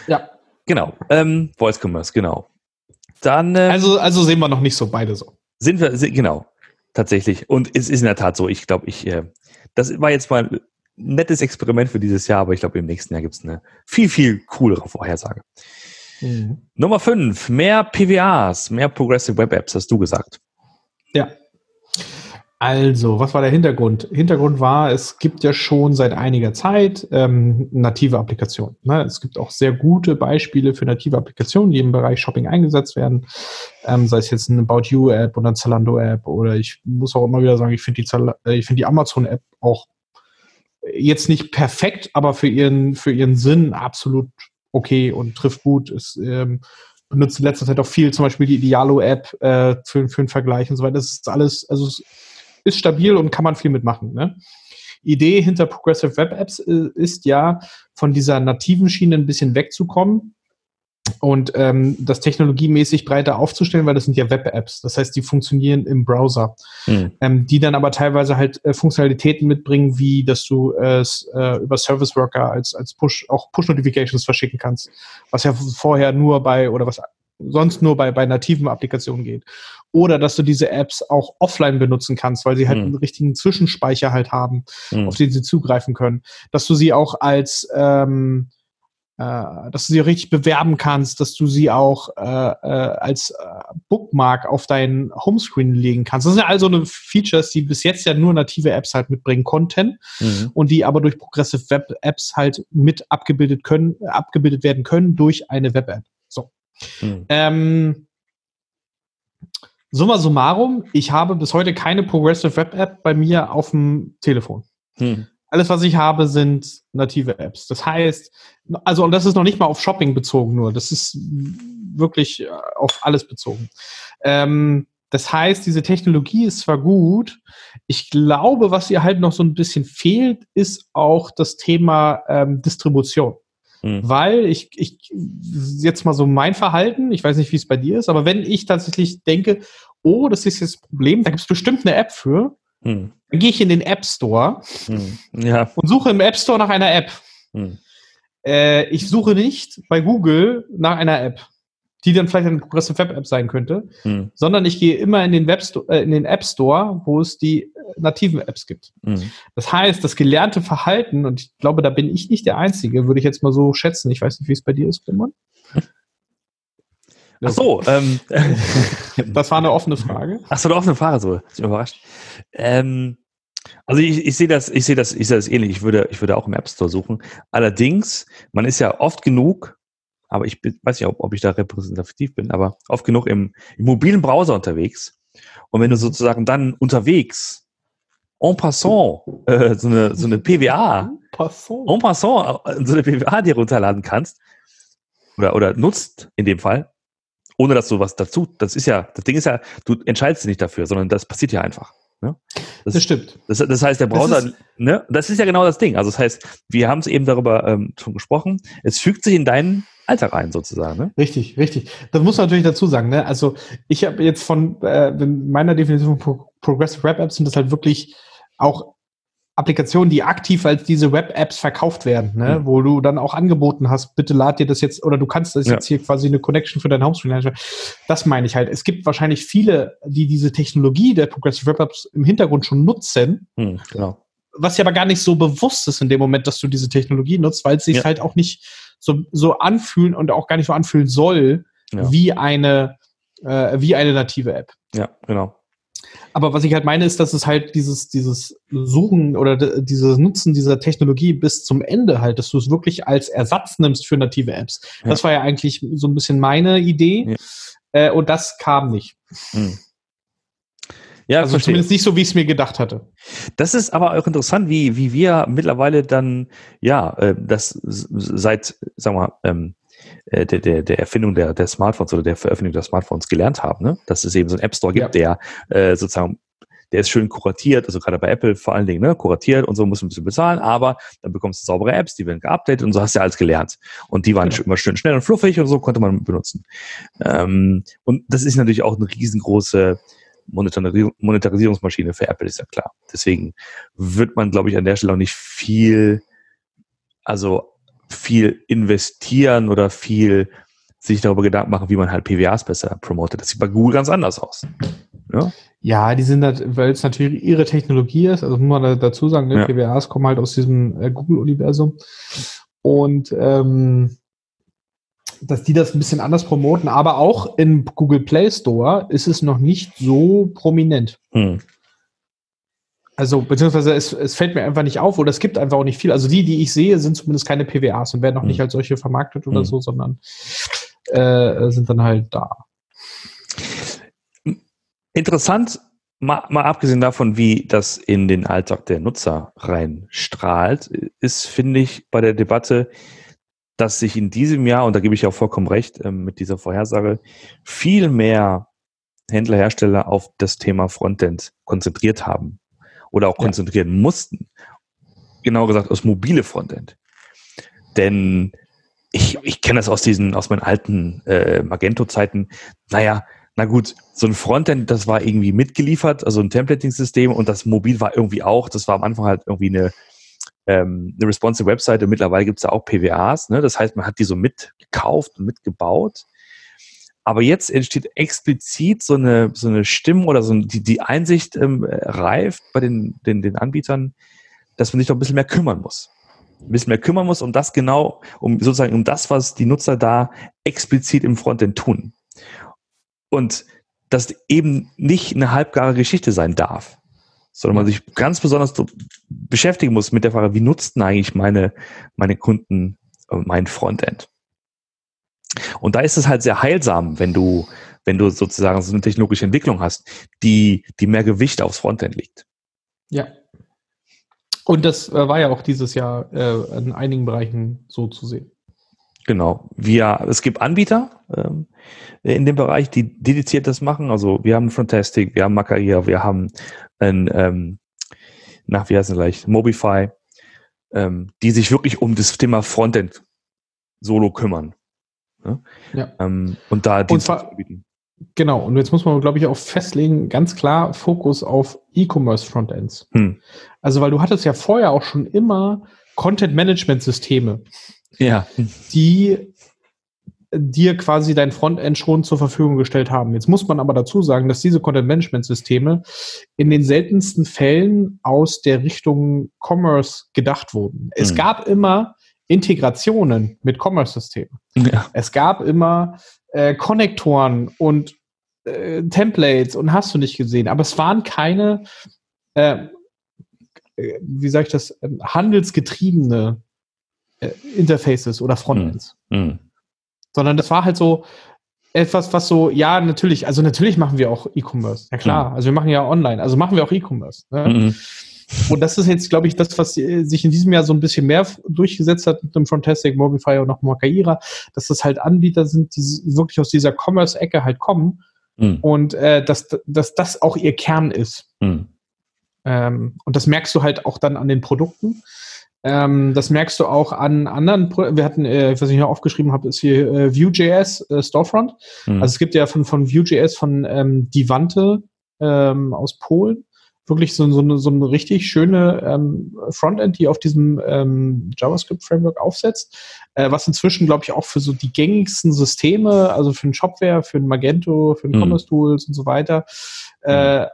Ja. Genau. Voice Commerce, genau. Dann, also sehen wir noch nicht so beide so. Genau, tatsächlich. Und es ist in der Tat so, ich glaube, das war jetzt mal nettes Experiment für dieses Jahr, aber ich glaube, im nächsten Jahr gibt es eine viel, viel coolere Vorhersage. Mhm. Nummer 5, mehr PWAs, mehr Progressive Web Apps, hast du gesagt. Ja. Also, was war der Hintergrund? Hintergrund war, es gibt ja schon seit einiger Zeit native Applikationen. Ne? Es gibt auch sehr gute Beispiele für native Applikationen, die im Bereich Shopping eingesetzt werden. Sei es jetzt eine About You-App oder eine Zalando-App, oder ich muss auch immer wieder sagen, ich finde die Amazon-App auch jetzt nicht perfekt, aber für ihren Sinn absolut okay und trifft gut. Es benutzt in letzter Zeit auch viel, zum Beispiel die Idealo-App für den Vergleich und so weiter. Das ist alles, also es ist stabil und kann man viel mitmachen. Ne? Idee hinter Progressive Web Apps ist ja, von dieser nativen Schiene ein bisschen wegzukommen und das technologiemäßig breiter aufzustellen, weil das sind ja Web-Apps. Das heißt, die funktionieren im Browser. Mhm. Die dann aber teilweise halt Funktionalitäten mitbringen, wie dass du es über Service Worker als Push, auch Push-Notifications verschicken kannst, was ja vorher nur bei, oder was sonst nur bei nativen Applikationen geht. Oder dass du diese Apps auch offline benutzen kannst, weil sie halt einen richtigen Zwischenspeicher halt haben, auf den sie zugreifen können. Dass du sie auch als dass du sie richtig bewerben kannst, dass du sie auch als Bookmark auf deinen Homescreen legen kannst. Das sind ja all so eine Features, die bis jetzt ja nur native Apps halt mitbringen konnten und die aber durch Progressive Web Apps halt mit abgebildet werden können durch eine Web-App. So. Summa summarum, ich habe bis heute keine Progressive Web App bei mir auf dem Telefon. Alles, was ich habe, sind native Apps. Das heißt, also, und das ist noch nicht mal auf Shopping bezogen nur, das ist wirklich auf alles bezogen. Das heißt, diese Technologie ist zwar gut, ich glaube, was ihr halt noch so ein bisschen fehlt, ist auch das Thema Distribution. Weil ich jetzt mal so mein Verhalten, ich weiß nicht, wie es bei dir ist, aber wenn ich tatsächlich denke, oh, das ist jetzt ein Problem, da gibt es bestimmt eine App für, dann gehe ich in den App Store und suche im App Store nach einer App. Ich suche nicht bei Google nach einer App, die dann vielleicht eine Progressive Web App sein könnte, sondern ich gehe immer in den App Store, wo es die nativen Apps gibt. Das heißt, das gelernte Verhalten, und ich glaube, da bin ich nicht der Einzige, würde ich jetzt mal so schätzen. Ich weiß nicht, wie es bei dir ist, Roman. Ach so, das war eine offene Frage. Ach so, eine offene Frage, so. Das ist überrascht. Also ich sehe das ähnlich. Ich würde auch im App Store suchen. Allerdings, man ist ja oft genug, aber ich weiß nicht, ob ich da repräsentativ bin, aber oft genug im mobilen Browser unterwegs. Und wenn du sozusagen dann unterwegs en passant so eine PWA dir runterladen kannst oder nutzt in dem Fall, ohne dass du was dazu, das Ding ist ja, du entscheidest dich nicht dafür, sondern das passiert ja einfach. Ne? Das stimmt. Das heißt, der Browser, das ist ja genau das Ding. Also das heißt, wir haben es eben darüber schon gesprochen, es fügt sich in deinen Alltag rein sozusagen. Ne? Richtig, richtig. Das muss man natürlich dazu sagen. Ne? Also ich habe jetzt von meiner Definition von Progressive Web Apps, sind das halt wirklich auch Applikationen, die aktiv als diese Web-Apps verkauft werden, ne? Wo du dann auch angeboten hast, bitte lad dir das jetzt, oder du kannst das jetzt hier quasi eine Connection für deinen Homescreen. Das meine ich halt. Es gibt wahrscheinlich viele, die diese Technologie der Progressive Web Apps im Hintergrund schon nutzen, genau. Was ja aber gar nicht so bewusst ist in dem Moment, dass du diese Technologie nutzt, weil es sich halt auch nicht so anfühlen und auch gar nicht so anfühlen soll, wie eine native App. Ja, genau. Aber was ich halt meine, ist, dass es halt dieses Suchen oder dieses Nutzen dieser Technologie bis zum Ende halt, dass du es wirklich als Ersatz nimmst für native Apps. Ja. Das war ja eigentlich so ein bisschen meine Idee. Ja. Und das kam nicht. Ja, also zumindest nicht so, wie ich es mir gedacht hatte. Das ist aber auch interessant, wie wir mittlerweile dann, das seit, sagen wir mal, der Erfindung der Smartphones oder der Veröffentlichung der Smartphones gelernt haben, ne? Dass es eben so einen App-Store gibt, der sozusagen, der ist schön kuratiert, also gerade bei Apple vor allen Dingen, ne? Kuratiert und so, musst du ein bisschen bezahlen, aber dann bekommst du saubere Apps, die werden geupdatet und so, hast du ja alles gelernt. Und die waren immer schön schnell und fluffig und so konnte man benutzen. Und das ist natürlich auch eine riesengroße Monetarisierungsmaschine für Apple, ist ja klar. Deswegen wird man, glaube ich, an der Stelle auch nicht viel investieren oder viel sich darüber Gedanken machen, wie man halt PWAs besser promotet. Das sieht bei Google ganz anders aus. Ja, Ja, die sind halt, weil es natürlich ihre Technologie ist, also muss man dazu sagen, ne, ja. PWAs kommen halt aus diesem Google-Universum und dass die das ein bisschen anders promoten, aber auch im Google Play Store ist es noch nicht so prominent. Hm. Also, beziehungsweise es fällt mir einfach nicht auf oder es gibt einfach auch nicht viel. Also die ich sehe, sind zumindest keine PWAs und werden auch nicht als solche vermarktet oder so, sondern sind dann halt da. Interessant, mal abgesehen davon, wie das in den Alltag der Nutzer reinstrahlt, ist, finde ich, bei der Debatte, dass sich in diesem Jahr, und da gebe ich ja auch vollkommen recht mit dieser Vorhersage, viel mehr Händler, Hersteller auf das Thema Frontend konzentriert haben oder auch konzentrieren mussten. Genauer gesagt, aus mobile Frontend. Denn ich kenne das aus meinen alten Magento-Zeiten. So ein Frontend, das war irgendwie mitgeliefert, also ein Templating-System und das Mobil war irgendwie auch, das war am Anfang halt irgendwie eine responsive Webseite und mittlerweile gibt es da auch PWAs, ne? Das heißt, man hat die so mitgekauft und mitgebaut. Aber jetzt entsteht explizit so eine Stimme oder die Einsicht reift bei den Anbietern, dass man sich doch ein bisschen mehr kümmern muss. Um das genau, um das, was die Nutzer da explizit im Frontend tun. Und das eben nicht eine halbgare Geschichte sein darf, sondern man sich ganz besonders beschäftigen muss mit der Frage, wie nutzen eigentlich meine Kunden mein Frontend? Und da ist es halt sehr heilsam, wenn du sozusagen so eine technologische Entwicklung hast, die mehr Gewicht aufs Frontend legt. Ja. Und das war ja auch dieses Jahr in einigen Bereichen so zu sehen. Genau. Es gibt Anbieter in dem Bereich, die dediziert das machen. Also wir haben Frontastic, wir haben Magento, wir haben Mobify, die sich wirklich um das Thema Frontend solo kümmern. Ne? Ja. Und da Dienstleistungen anbieten. Genau. Und jetzt muss man, glaube ich, auch festlegen, ganz klar Fokus auf E-Commerce-Frontends. Also, weil du hattest ja vorher auch schon immer Content-Management-Systeme. Ja. Die dir quasi dein Frontend schon zur Verfügung gestellt haben. Jetzt muss man aber dazu sagen, dass diese Content-Management-Systeme in den seltensten Fällen aus der Richtung Commerce gedacht wurden. Es gab immer Integrationen mit Commerce-Systemen. Ja. Es gab immer Konnektoren und Templates und hast du nicht gesehen. Aber es waren keine, handelsgetriebene Interfaces oder Frontends. Sondern das war halt so etwas, was so, ja, natürlich machen wir auch E-Commerce. Ja klar, also wir machen ja online, also machen wir auch E-Commerce. Ne? Und das ist jetzt, glaube ich, das, was sich in diesem Jahr so ein bisschen mehr durchgesetzt hat mit dem Frontastic, Mobify und nochmal Kaira, dass das halt Anbieter sind, die wirklich aus dieser Commerce-Ecke halt kommen und dass das auch ihr Kern ist. Und das merkst du halt auch dann an den Produkten. Das merkst du auch an anderen, wir hatten, was ich noch aufgeschrieben habe, ist hier Vue.js Storefront. Also es gibt ja von Vue.js von Divante aus Polen wirklich so eine richtig schöne Frontend, die auf diesem JavaScript-Framework aufsetzt, was inzwischen, glaube ich, auch für so die gängigsten Systeme, also für den Shopware, für den Magento, für den commercetools und so weiter,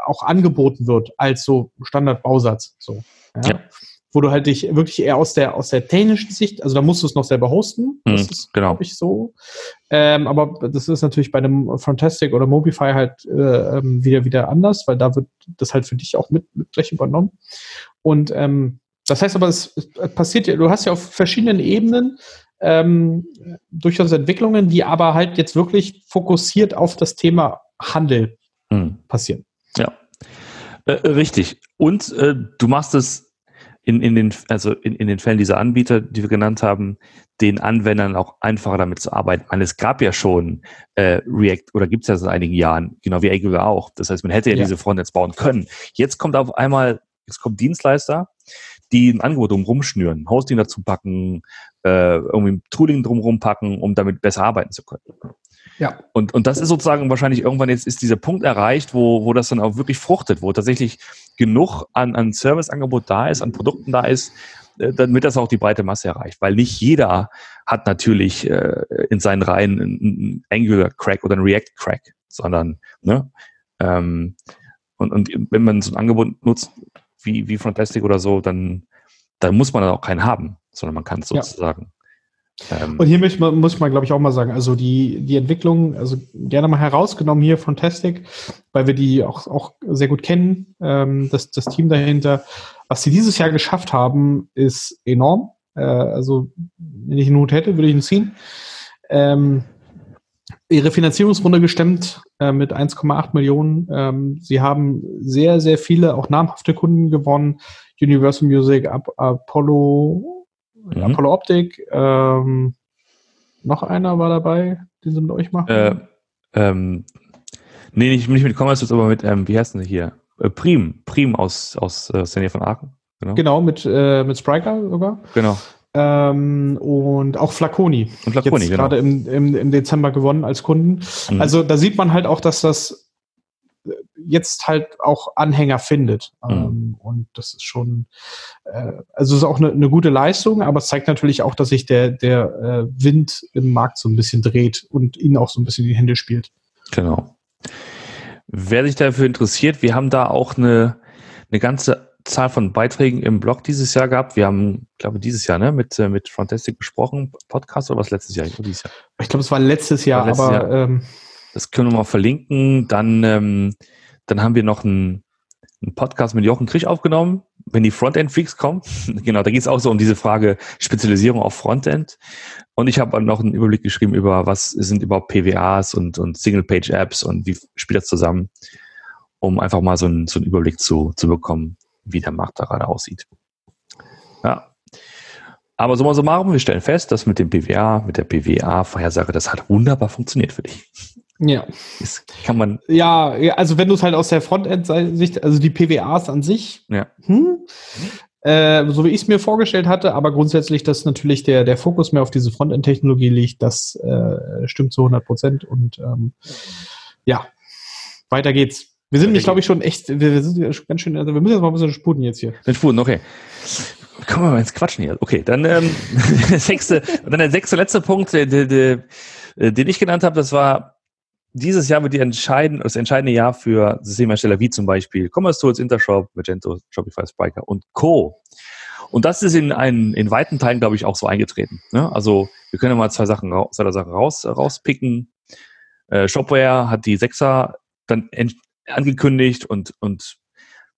auch angeboten wird als so Standardbausatz. So, ja. Wo du halt dich wirklich eher aus der technischen Sicht, also da musst du es noch selber hosten, das ist, glaube ich, so. Aber das ist natürlich bei einem Frontastic oder Mobify halt wieder anders, weil da wird das halt für dich auch mit gleich übernommen. Und das heißt aber, es passiert ja, du hast ja auf verschiedenen Ebenen durchaus Entwicklungen, die aber halt jetzt wirklich fokussiert auf das Thema Handel passieren. Ja, richtig. Und du machst es in den Fällen dieser Anbieter, die wir genannt haben, den Anwendern auch einfacher damit zu arbeiten. Weil es gab ja schon React oder gibt es ja seit einigen Jahren, genau wie Angular auch. Das heißt, man hätte ja diese Frontends bauen können. Jetzt kommt auf einmal, Dienstleister, die ein Angebot drumherum schnüren, Hosting dazu packen, irgendwie ein Tooling drumherum packen, um damit besser arbeiten zu können. Ja. Und das ist sozusagen wahrscheinlich irgendwann jetzt ist dieser Punkt erreicht, wo das dann auch wirklich fruchtet, wo tatsächlich genug an Serviceangebot da ist, an Produkten da ist, damit das auch die breite Masse erreicht. Weil nicht jeder hat natürlich in seinen Reihen einen Angular-Crack oder einen React-Crack, sondern, ne, Und wenn man so ein Angebot nutzt, wie Frontastic oder so, dann muss man da auch keinen haben, sondern man kann es sozusagen. Ja. Und hier muss ich mal, glaube ich, auch mal sagen, also die Entwicklung, also gerne mal herausgenommen hier Frontastic, weil wir die auch sehr gut kennen, das Team dahinter. Was sie dieses Jahr geschafft haben, ist enorm. Also, wenn ich einen Hut hätte, würde ich ihn ziehen. Ihre Finanzierungsrunde gestemmt mit 1,8 Millionen. Sie haben sehr, sehr viele, auch namhafte Kunden gewonnen. Universal Music, Apollo Optik. Noch einer war dabei, den sie mit euch machen. Nee, nicht mit Commerce, aber mit, wie heißt denn hier? Prim aus der Nähe von Aachen. Genau, mit Spryker sogar. Genau. Und auch Flaconi. Und Flaconi, genau. Gerade im Dezember gewonnen als Kunden. Mhm. Also da sieht man halt auch, dass das jetzt halt auch Anhänger findet. Mhm. Und das ist schon, also es ist auch eine gute Leistung, aber es zeigt natürlich auch, dass sich der Wind im Markt so ein bisschen dreht und ihnen auch so ein bisschen die Hände spielt. Genau. Wer sich dafür interessiert, wir haben da auch eine ganze Zahl von Beiträgen im Blog dieses Jahr gehabt. Wir haben, glaube ich, dieses Jahr mit Frontastic besprochen. Podcast oder was letztes Jahr? Ich glaube, es war letztes Jahr. Aber letztes Jahr. Das können wir mal verlinken. Dann haben wir noch einen Podcast mit Jochen Krisch aufgenommen, wenn die Frontend-Freaks kommen. Genau, da geht es auch so um diese Frage Spezialisierung auf Frontend. Und ich habe noch einen Überblick geschrieben über, was sind überhaupt PWAs und Single-Page-Apps und wie spielt das zusammen, um einfach mal so einen Überblick zu bekommen, wie der Markt da gerade aussieht. Ja. Aber summa summarum, wir stellen fest, dass mit dem PWA, mit der PWA-Vorhersage, das hat wunderbar funktioniert für dich. Ja. Das kann man. Ja, also wenn du es halt aus der Frontend-Sicht, also die PWAs an sich, so wie ich es mir vorgestellt hatte, aber grundsätzlich, dass natürlich der Fokus mehr auf diese Frontend-Technologie liegt, das stimmt zu 100%. Und weiter geht's. Wir sind nämlich, glaube ich, schon echt, wir sind ganz schön, also wir müssen jetzt mal ein bisschen sputen jetzt hier. Mit Sputen, okay. Kommen wir mal ins Quatschen hier. Okay, dann der letzte Punkt, den ich genannt habe, das war, dieses Jahr wird das entscheidende Jahr für Systemhersteller wie zum Beispiel commercetools, Intershop, Magento, Shopify, Spryker und Co. Und das ist in weiten Teilen, glaube ich, auch so eingetreten. Ne? Also wir können ja mal zwei Sachen rauspicken. Shopware hat die 6er dann angekündigt und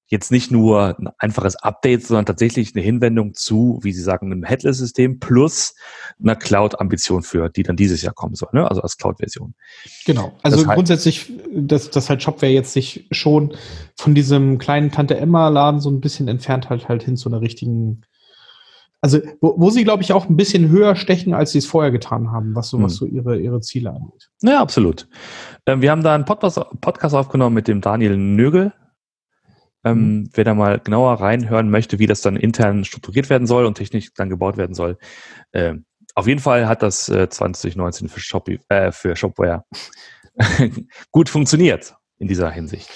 jetzt nicht nur ein einfaches Update, sondern tatsächlich eine Hinwendung zu, wie Sie sagen, einem Headless-System plus einer Cloud-Ambition die dann dieses Jahr kommen soll, ne? Also als Cloud-Version. Genau. Also das grundsätzlich, dass halt Shopware jetzt sich schon von diesem kleinen Tante-Emma-Laden so ein bisschen entfernt halt hin zu einer richtigen, also wo sie, glaube ich, auch ein bisschen höher stechen, als sie es vorher getan haben, was so ihre Ziele angeht. Ja, absolut. Wir haben da einen Podcast aufgenommen mit dem Daniel Nögel. Wer da mal genauer reinhören möchte, wie das dann intern strukturiert werden soll und technisch dann gebaut werden soll. Auf jeden Fall hat das 2019 für Shopware gut funktioniert in dieser Hinsicht.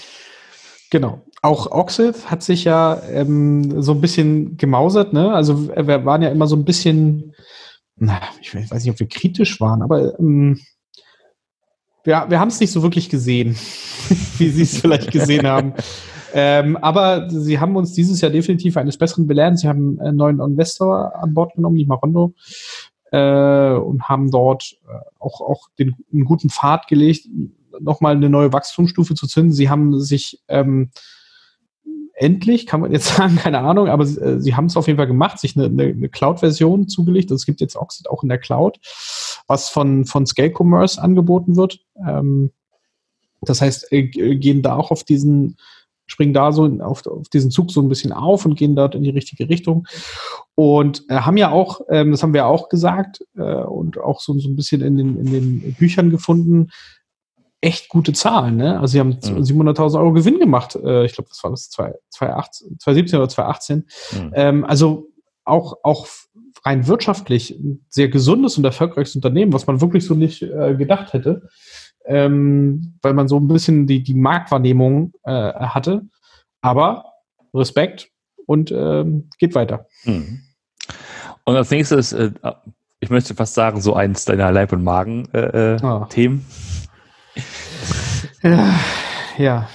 Genau. Auch Oxid hat sich ja so ein bisschen gemausert, ne? Also wir waren ja immer so ein bisschen, ich weiß nicht, ob wir kritisch waren, aber wir haben es nicht so wirklich gesehen, wie Sie es vielleicht gesehen haben. Aber sie haben uns dieses Jahr definitiv eines Besseren belehrt. Sie haben einen neuen Investor an Bord genommen, die Marondo, und haben dort auch einen guten Pfad gelegt, nochmal eine neue Wachstumsstufe zu zünden. Sie haben sich endlich, kann man jetzt sagen, keine Ahnung, aber sie haben es auf jeden Fall gemacht, sich eine Cloud-Version zugelegt. Es gibt jetzt Oxid auch in der Cloud, was von Scale Commerce angeboten wird. Das heißt, gehen da auch auf diesen springen da so auf diesen Zug so ein bisschen auf und gehen dort in die richtige Richtung. Und haben ja auch, das haben wir auch gesagt und auch so ein bisschen in den Büchern gefunden, echt gute Zahlen. Ne? Also sie haben 700.000 Euro Gewinn gemacht. Ich glaube, das war das 2017 oder 2018. Mhm. Also auch rein wirtschaftlich ein sehr gesundes und erfolgreiches Unternehmen, was man wirklich so nicht gedacht hätte. Weil man so ein bisschen die Marktwahrnehmung hatte. Aber Respekt und geht weiter. Mhm. Und als nächstes, ich möchte fast sagen, so eins deiner Leib- und Magen-Themen. Ja.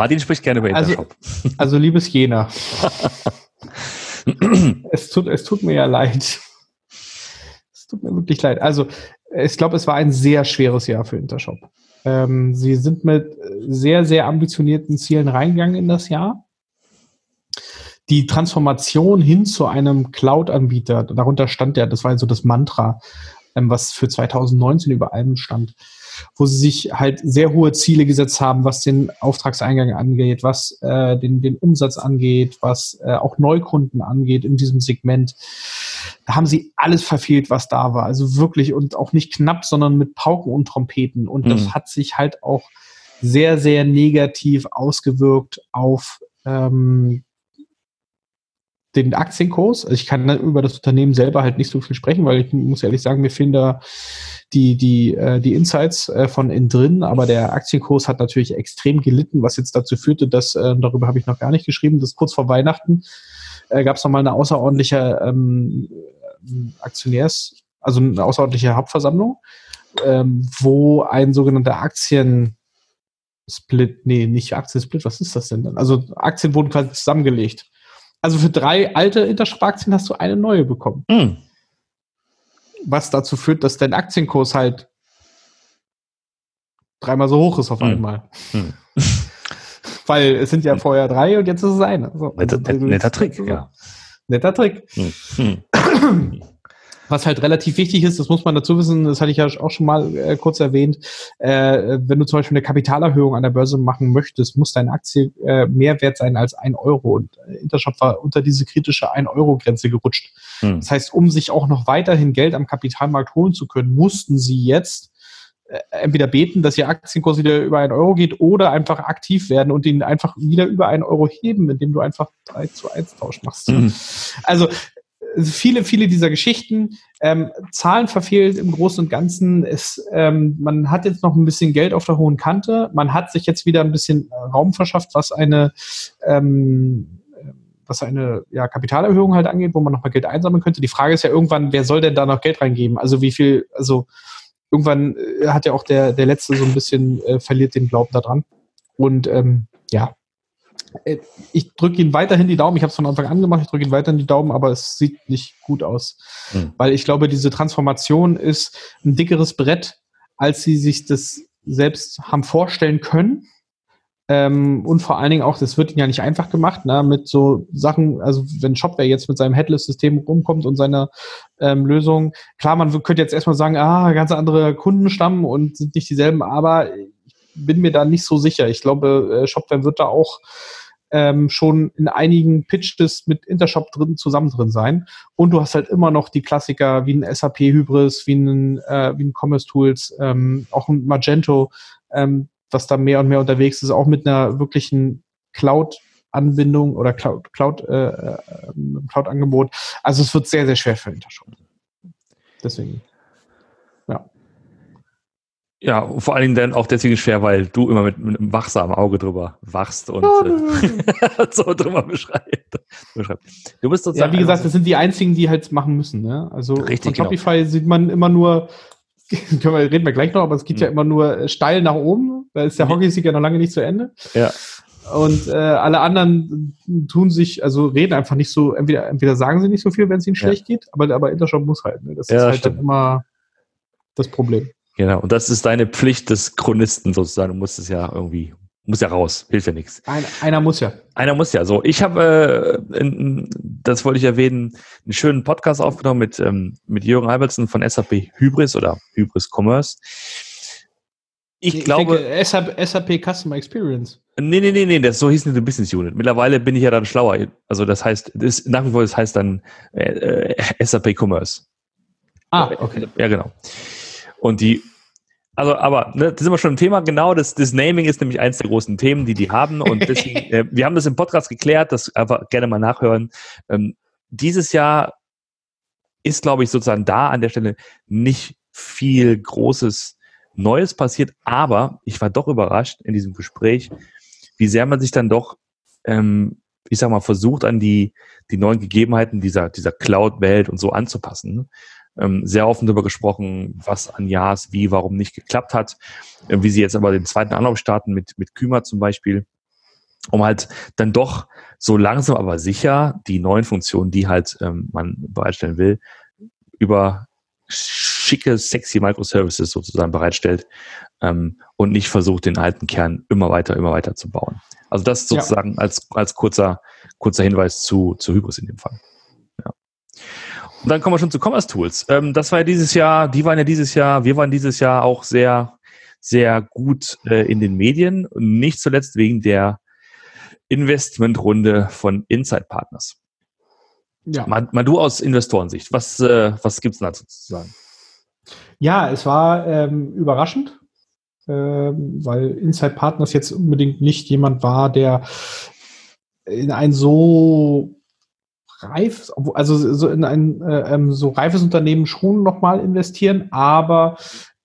Martin spricht gerne über Intershop. Also liebes Jena. Es tut mir ja leid. Es tut mir wirklich leid. Also ich glaube, es war ein sehr schweres Jahr für Intershop. Sie sind mit sehr, sehr ambitionierten Zielen reingegangen in das Jahr. Die Transformation hin zu einem Cloud-Anbieter, darunter stand ja, das war so das Mantra, was für 2019 über allem stand, wo sie sich halt sehr hohe Ziele gesetzt haben, was den Auftragseingang angeht, was den Umsatz angeht, was auch Neukunden angeht in diesem Segment. Da haben sie alles verfehlt, was da war. Also wirklich, und auch nicht knapp, sondern mit Pauken und Trompeten. Und das hat sich halt auch sehr, sehr negativ ausgewirkt auf den Aktienkurs. Also ich kann über das Unternehmen selber halt nicht so viel sprechen, weil ich muss ehrlich sagen, mir fehlen da die Insights von innen drin, aber der Aktienkurs hat natürlich extrem gelitten, was jetzt dazu führte, dass, darüber habe ich noch gar nicht geschrieben, dass kurz vor Weihnachten gab es nochmal eine außerordentliche also eine außerordentliche Hauptversammlung, wo ein sogenannter Aktien wurden quasi zusammengelegt. Also für 3 alte Intershop-Aktien hast du eine neue bekommen. Mhm. Was dazu führt, dass dein Aktienkurs halt 3-mal so hoch ist auf einmal. Mhm. Weil es sind ja vorher 3 und jetzt ist es eine. So. Netter Trick, ja. Netter Trick. Mhm. Was halt relativ wichtig ist, das muss man dazu wissen, das hatte ich ja auch schon mal kurz erwähnt, wenn du zum Beispiel eine Kapitalerhöhung an der Börse machen möchtest, muss deine Aktie mehr wert sein als 1 €. Und Intershop war unter diese kritische 1-Euro-Grenze gerutscht. Hm. Das heißt, um sich auch noch weiterhin Geld am Kapitalmarkt holen zu können, mussten sie jetzt entweder beten, dass ihr Aktienkurs wieder über 1 € geht oder einfach aktiv werden und ihn einfach wieder über 1 € heben, indem du einfach 3:1 Tausch machst. Hm. Also viele dieser Geschichten, Zahlen verfehlt im Großen und Ganzen. Man hat jetzt noch ein bisschen Geld auf der hohen Kante. Man hat sich jetzt wieder ein bisschen Raum verschafft, was eine Kapitalerhöhung halt angeht, wo man nochmal Geld einsammeln könnte. Die Frage ist ja irgendwann, wer soll denn da noch Geld reingeben? Also wie viel, irgendwann hat ja auch der Letzte so ein bisschen, verliert den Glauben daran. Und ich drücke Ihnen weiterhin die Daumen, ich habe es von Anfang an gemacht, aber es sieht nicht gut aus. Mhm. Weil ich glaube, diese Transformation ist ein dickeres Brett, als sie sich das selbst haben vorstellen können. Und vor allen Dingen auch, das wird ihnen ja nicht einfach gemacht, ne, mit so Sachen, also wenn Shopware jetzt mit seinem Headless-System rumkommt und seiner Lösung, klar, man könnte jetzt erstmal sagen, ganz andere Kundenstamm und sind nicht dieselben, aber bin mir da nicht so sicher. Ich glaube, Shopware wird da auch schon in einigen Pitches mit Intershop zusammen drin sein. Und du hast halt immer noch die Klassiker wie ein SAP Hybris, wie ein commercetools, auch ein Magento, was da mehr und mehr unterwegs ist, auch mit einer wirklichen Cloud-Anbindung oder Cloud-Angebot. Also es wird sehr, sehr schwer für Intershop. Deswegen. Ja, vor allen Dingen dann auch deswegen schwer, weil du immer mit einem wachsamen Auge drüber wachst und so drüber beschreibst. Du bist sozusagen, ja, wie gesagt, das sind die einzigen, die halt machen müssen. Ne? Also richtig, von Shopify sieht man immer nur, reden wir gleich noch, aber es geht ja immer nur steil nach oben. Da ist der Hockeystick ja noch lange nicht zu Ende. Ja. Und alle anderen tun sich, also reden einfach nicht so, entweder sagen sie nicht so viel, wenn es ihnen schlecht geht, aber Intershop muss halt. Ne? Das ist halt dann immer das Problem. Genau, und das ist deine Pflicht des Chronisten sozusagen. Du musst es ja irgendwie, muss ja raus, hilft ja nichts. Einer muss ja. Einer muss ja. So, ich habe, das wollte ich erwähnen, einen schönen Podcast aufgenommen mit Jürgen Albertsen von SAP Hybris oder Hybris Commerce. Ich glaube... Denke, SAP Customer Experience. Nee, so hieß eine Business Unit. Mittlerweile bin ich ja dann schlauer. Also das heißt, nach wie vor, das heißt dann SAP Commerce. Ah, okay. Ja, genau. Und die, also, aber, ne, das sind wir schon im Thema, genau, das Naming ist nämlich eins der großen Themen, die haben und deswegen, wir haben das im Podcast geklärt, das einfach gerne mal nachhören. Dieses Jahr ist, glaube ich, sozusagen da an der Stelle nicht viel Großes Neues passiert, aber ich war doch überrascht in diesem Gespräch, wie sehr man sich dann doch, versucht, an die neuen Gegebenheiten dieser Cloud-Welt und so anzupassen. Sehr offen darüber gesprochen, was an Ja's, wie, warum nicht geklappt hat, wie sie jetzt aber den zweiten Anlauf starten mit Kümer zum Beispiel, um halt dann doch so langsam aber sicher die neuen Funktionen, die halt man bereitstellen will, über schicke, sexy Microservices sozusagen bereitstellt und nicht versucht, den alten Kern immer weiter zu bauen. Also das sozusagen als kurzer Hinweis zu Hybris in dem Fall. Ja. Und dann kommen wir schon zu Commerce-Tools. Wir waren dieses Jahr auch sehr, sehr gut in den Medien, nicht zuletzt wegen der Investmentrunde von Insight Partners. Ja. Mal du aus Investorensicht, was gibt es dazu zu sagen? Ja, es war überraschend, weil Insight Partners jetzt unbedingt nicht jemand war, der in ein so reifes, so reifes Unternehmen schon nochmal investieren, aber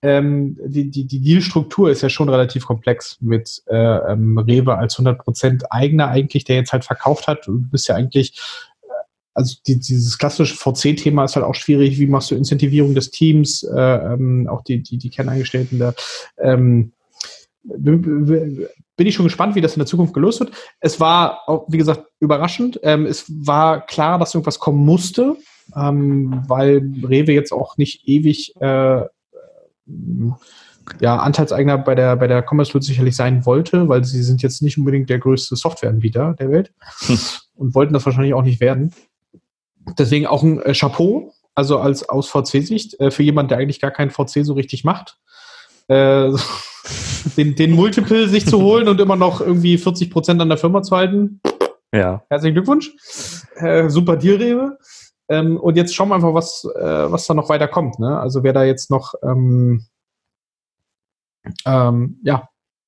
die Dealstruktur ist ja schon relativ komplex mit Rewe als 100% Eigener eigentlich, der jetzt halt verkauft hat. Du bist ja eigentlich, also dieses klassische VC-Thema ist halt auch schwierig. Wie machst du Incentivierung des Teams, auch die Kernangestellten da? Bin ich schon gespannt, wie das in der Zukunft gelöst wird. Es war, auch, wie gesagt, überraschend. Es war klar, dass irgendwas kommen musste, weil Rewe jetzt auch nicht ewig Anteilseigner bei der commercetools sicherlich sein wollte, weil sie sind jetzt nicht unbedingt der größte Softwareanbieter der Welt und wollten das wahrscheinlich auch nicht werden. Deswegen auch ein Chapeau, also aus VC-Sicht, für jemanden, der eigentlich gar keinen VC so richtig macht, den Multiple sich zu holen und immer noch irgendwie 40% an der Firma zu halten. Ja. Herzlichen Glückwunsch. Super Deal, Rewe. Und jetzt schauen wir einfach, was da noch weiter kommt. Ne? Also wer da jetzt noch,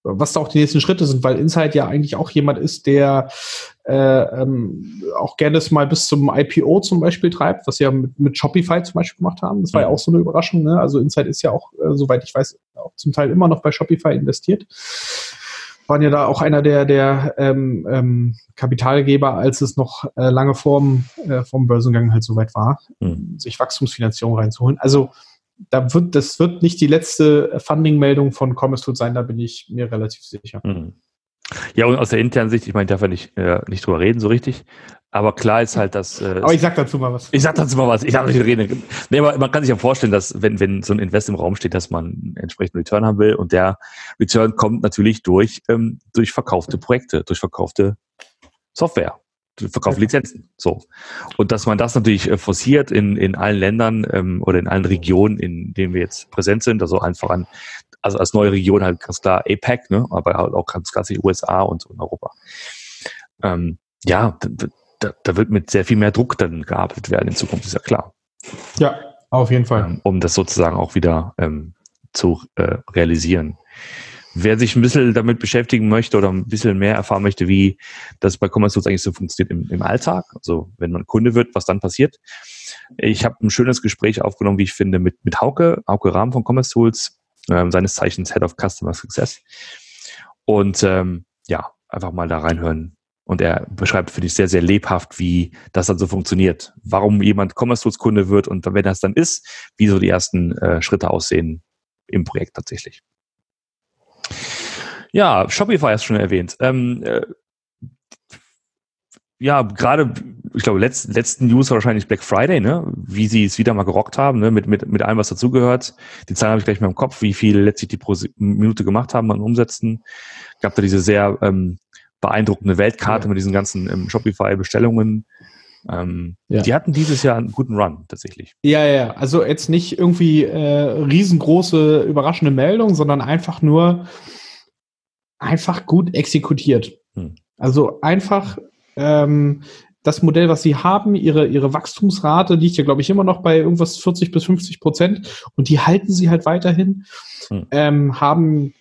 was da auch die nächsten Schritte sind, weil Insight ja eigentlich auch jemand ist, der auch gerne es mal bis zum IPO zum Beispiel treibt, was sie ja mit Shopify zum Beispiel gemacht haben. Das war ja auch so eine Überraschung. Ne? Also Insight ist ja auch, soweit ich weiß, auch zum Teil immer noch bei Shopify investiert. Waren ja da auch einer der Kapitalgeber, als es noch lange vorm Börsengang halt soweit war, sich Wachstumsfinanzierung reinzuholen. Also das wird nicht die letzte Funding-Meldung von commercetools sein, da bin ich mir relativ sicher. Mhm. Ja, und aus der internen Sicht, ich meine, ich darf ja nicht drüber reden so richtig, aber klar ist halt, dass... aber ich sag dazu mal was. Ich darf nicht reden. Nee, aber man kann sich ja vorstellen, dass wenn so ein Invest im Raum steht, dass man einen entsprechenden Return haben will und der Return kommt natürlich durch verkaufte Projekte, durch verkaufte Software, durch verkaufte Lizenzen. So. Und dass man das natürlich forciert in allen Ländern oder in allen Regionen, in denen wir jetzt präsent sind, also einfach an... Also als neue Region halt ganz klar APAC, ne? Aber halt auch ganz klar die USA und Europa. Da wird mit sehr viel mehr Druck dann gearbeitet werden in Zukunft, ist ja klar. Ja, auf jeden Fall. Um das sozusagen auch wieder zu realisieren. Wer sich ein bisschen damit beschäftigen möchte oder ein bisschen mehr erfahren möchte, wie das bei commercetools eigentlich so funktioniert im Alltag, also wenn man Kunde wird, was dann passiert. Ich habe ein schönes Gespräch aufgenommen, wie ich finde, mit Hauke Rahm von commercetools, seines Zeichens Head of Customer Success. Und einfach mal da reinhören. Und er beschreibt, finde ich, sehr, sehr lebhaft, wie das dann so funktioniert. Warum jemand commercetools-Kunde wird und wenn das dann ist, wie so die ersten Schritte aussehen im Projekt tatsächlich. Ja, Shopify hast du schon erwähnt. Gerade, ich glaube, letzten News war wahrscheinlich Black Friday, ne? Wie sie es wieder mal gerockt haben, ne? Mit allem, was dazugehört. Die Zahlen habe ich gleich mal im Kopf, wie viel letztlich die pro Minute gemacht haben an Umsätzen. Gab da diese sehr beeindruckende Weltkarte mit diesen ganzen Shopify-Bestellungen. Die hatten dieses Jahr einen guten Run tatsächlich. Ja, also jetzt nicht irgendwie riesengroße, überraschende Meldung, sondern einfach nur gut exekutiert. Also einfach das Modell, was sie haben, ihre Wachstumsrate liegt ja, glaube ich, immer noch bei irgendwas 40-50% und die halten sie halt weiterhin. Haben,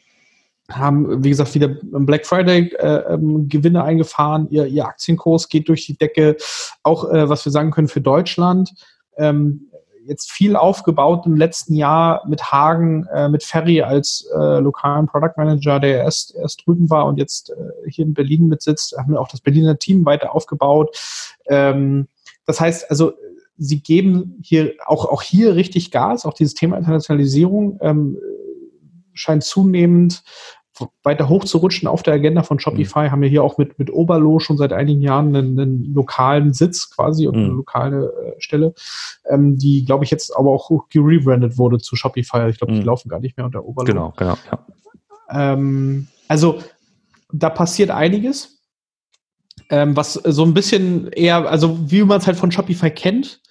wie gesagt, wieder Black Friday Gewinne eingefahren, ihr Aktienkurs geht durch die Decke, auch was wir sagen können für Deutschland. Jetzt viel aufgebaut im letzten Jahr mit Hagen, mit Ferry als lokalen Product Manager, der erst drüben war und jetzt hier in Berlin mitsitzt, haben wir auch das Berliner Team weiter aufgebaut. Das heißt, also sie geben hier auch hier richtig Gas, auch dieses Thema Internationalisierung scheint zunehmend weiter hochzurutschen auf der Agenda von Shopify, haben wir hier auch mit Oberlo schon seit einigen Jahren einen lokalen Sitz quasi und eine lokale Stelle, die, glaube ich, jetzt aber auch gerebrandet wurde zu Shopify. Ich glaube, die laufen gar nicht mehr unter Oberlo. Genau, ja. Also da passiert einiges, was so ein bisschen eher, also wie man es halt von Shopify kennt,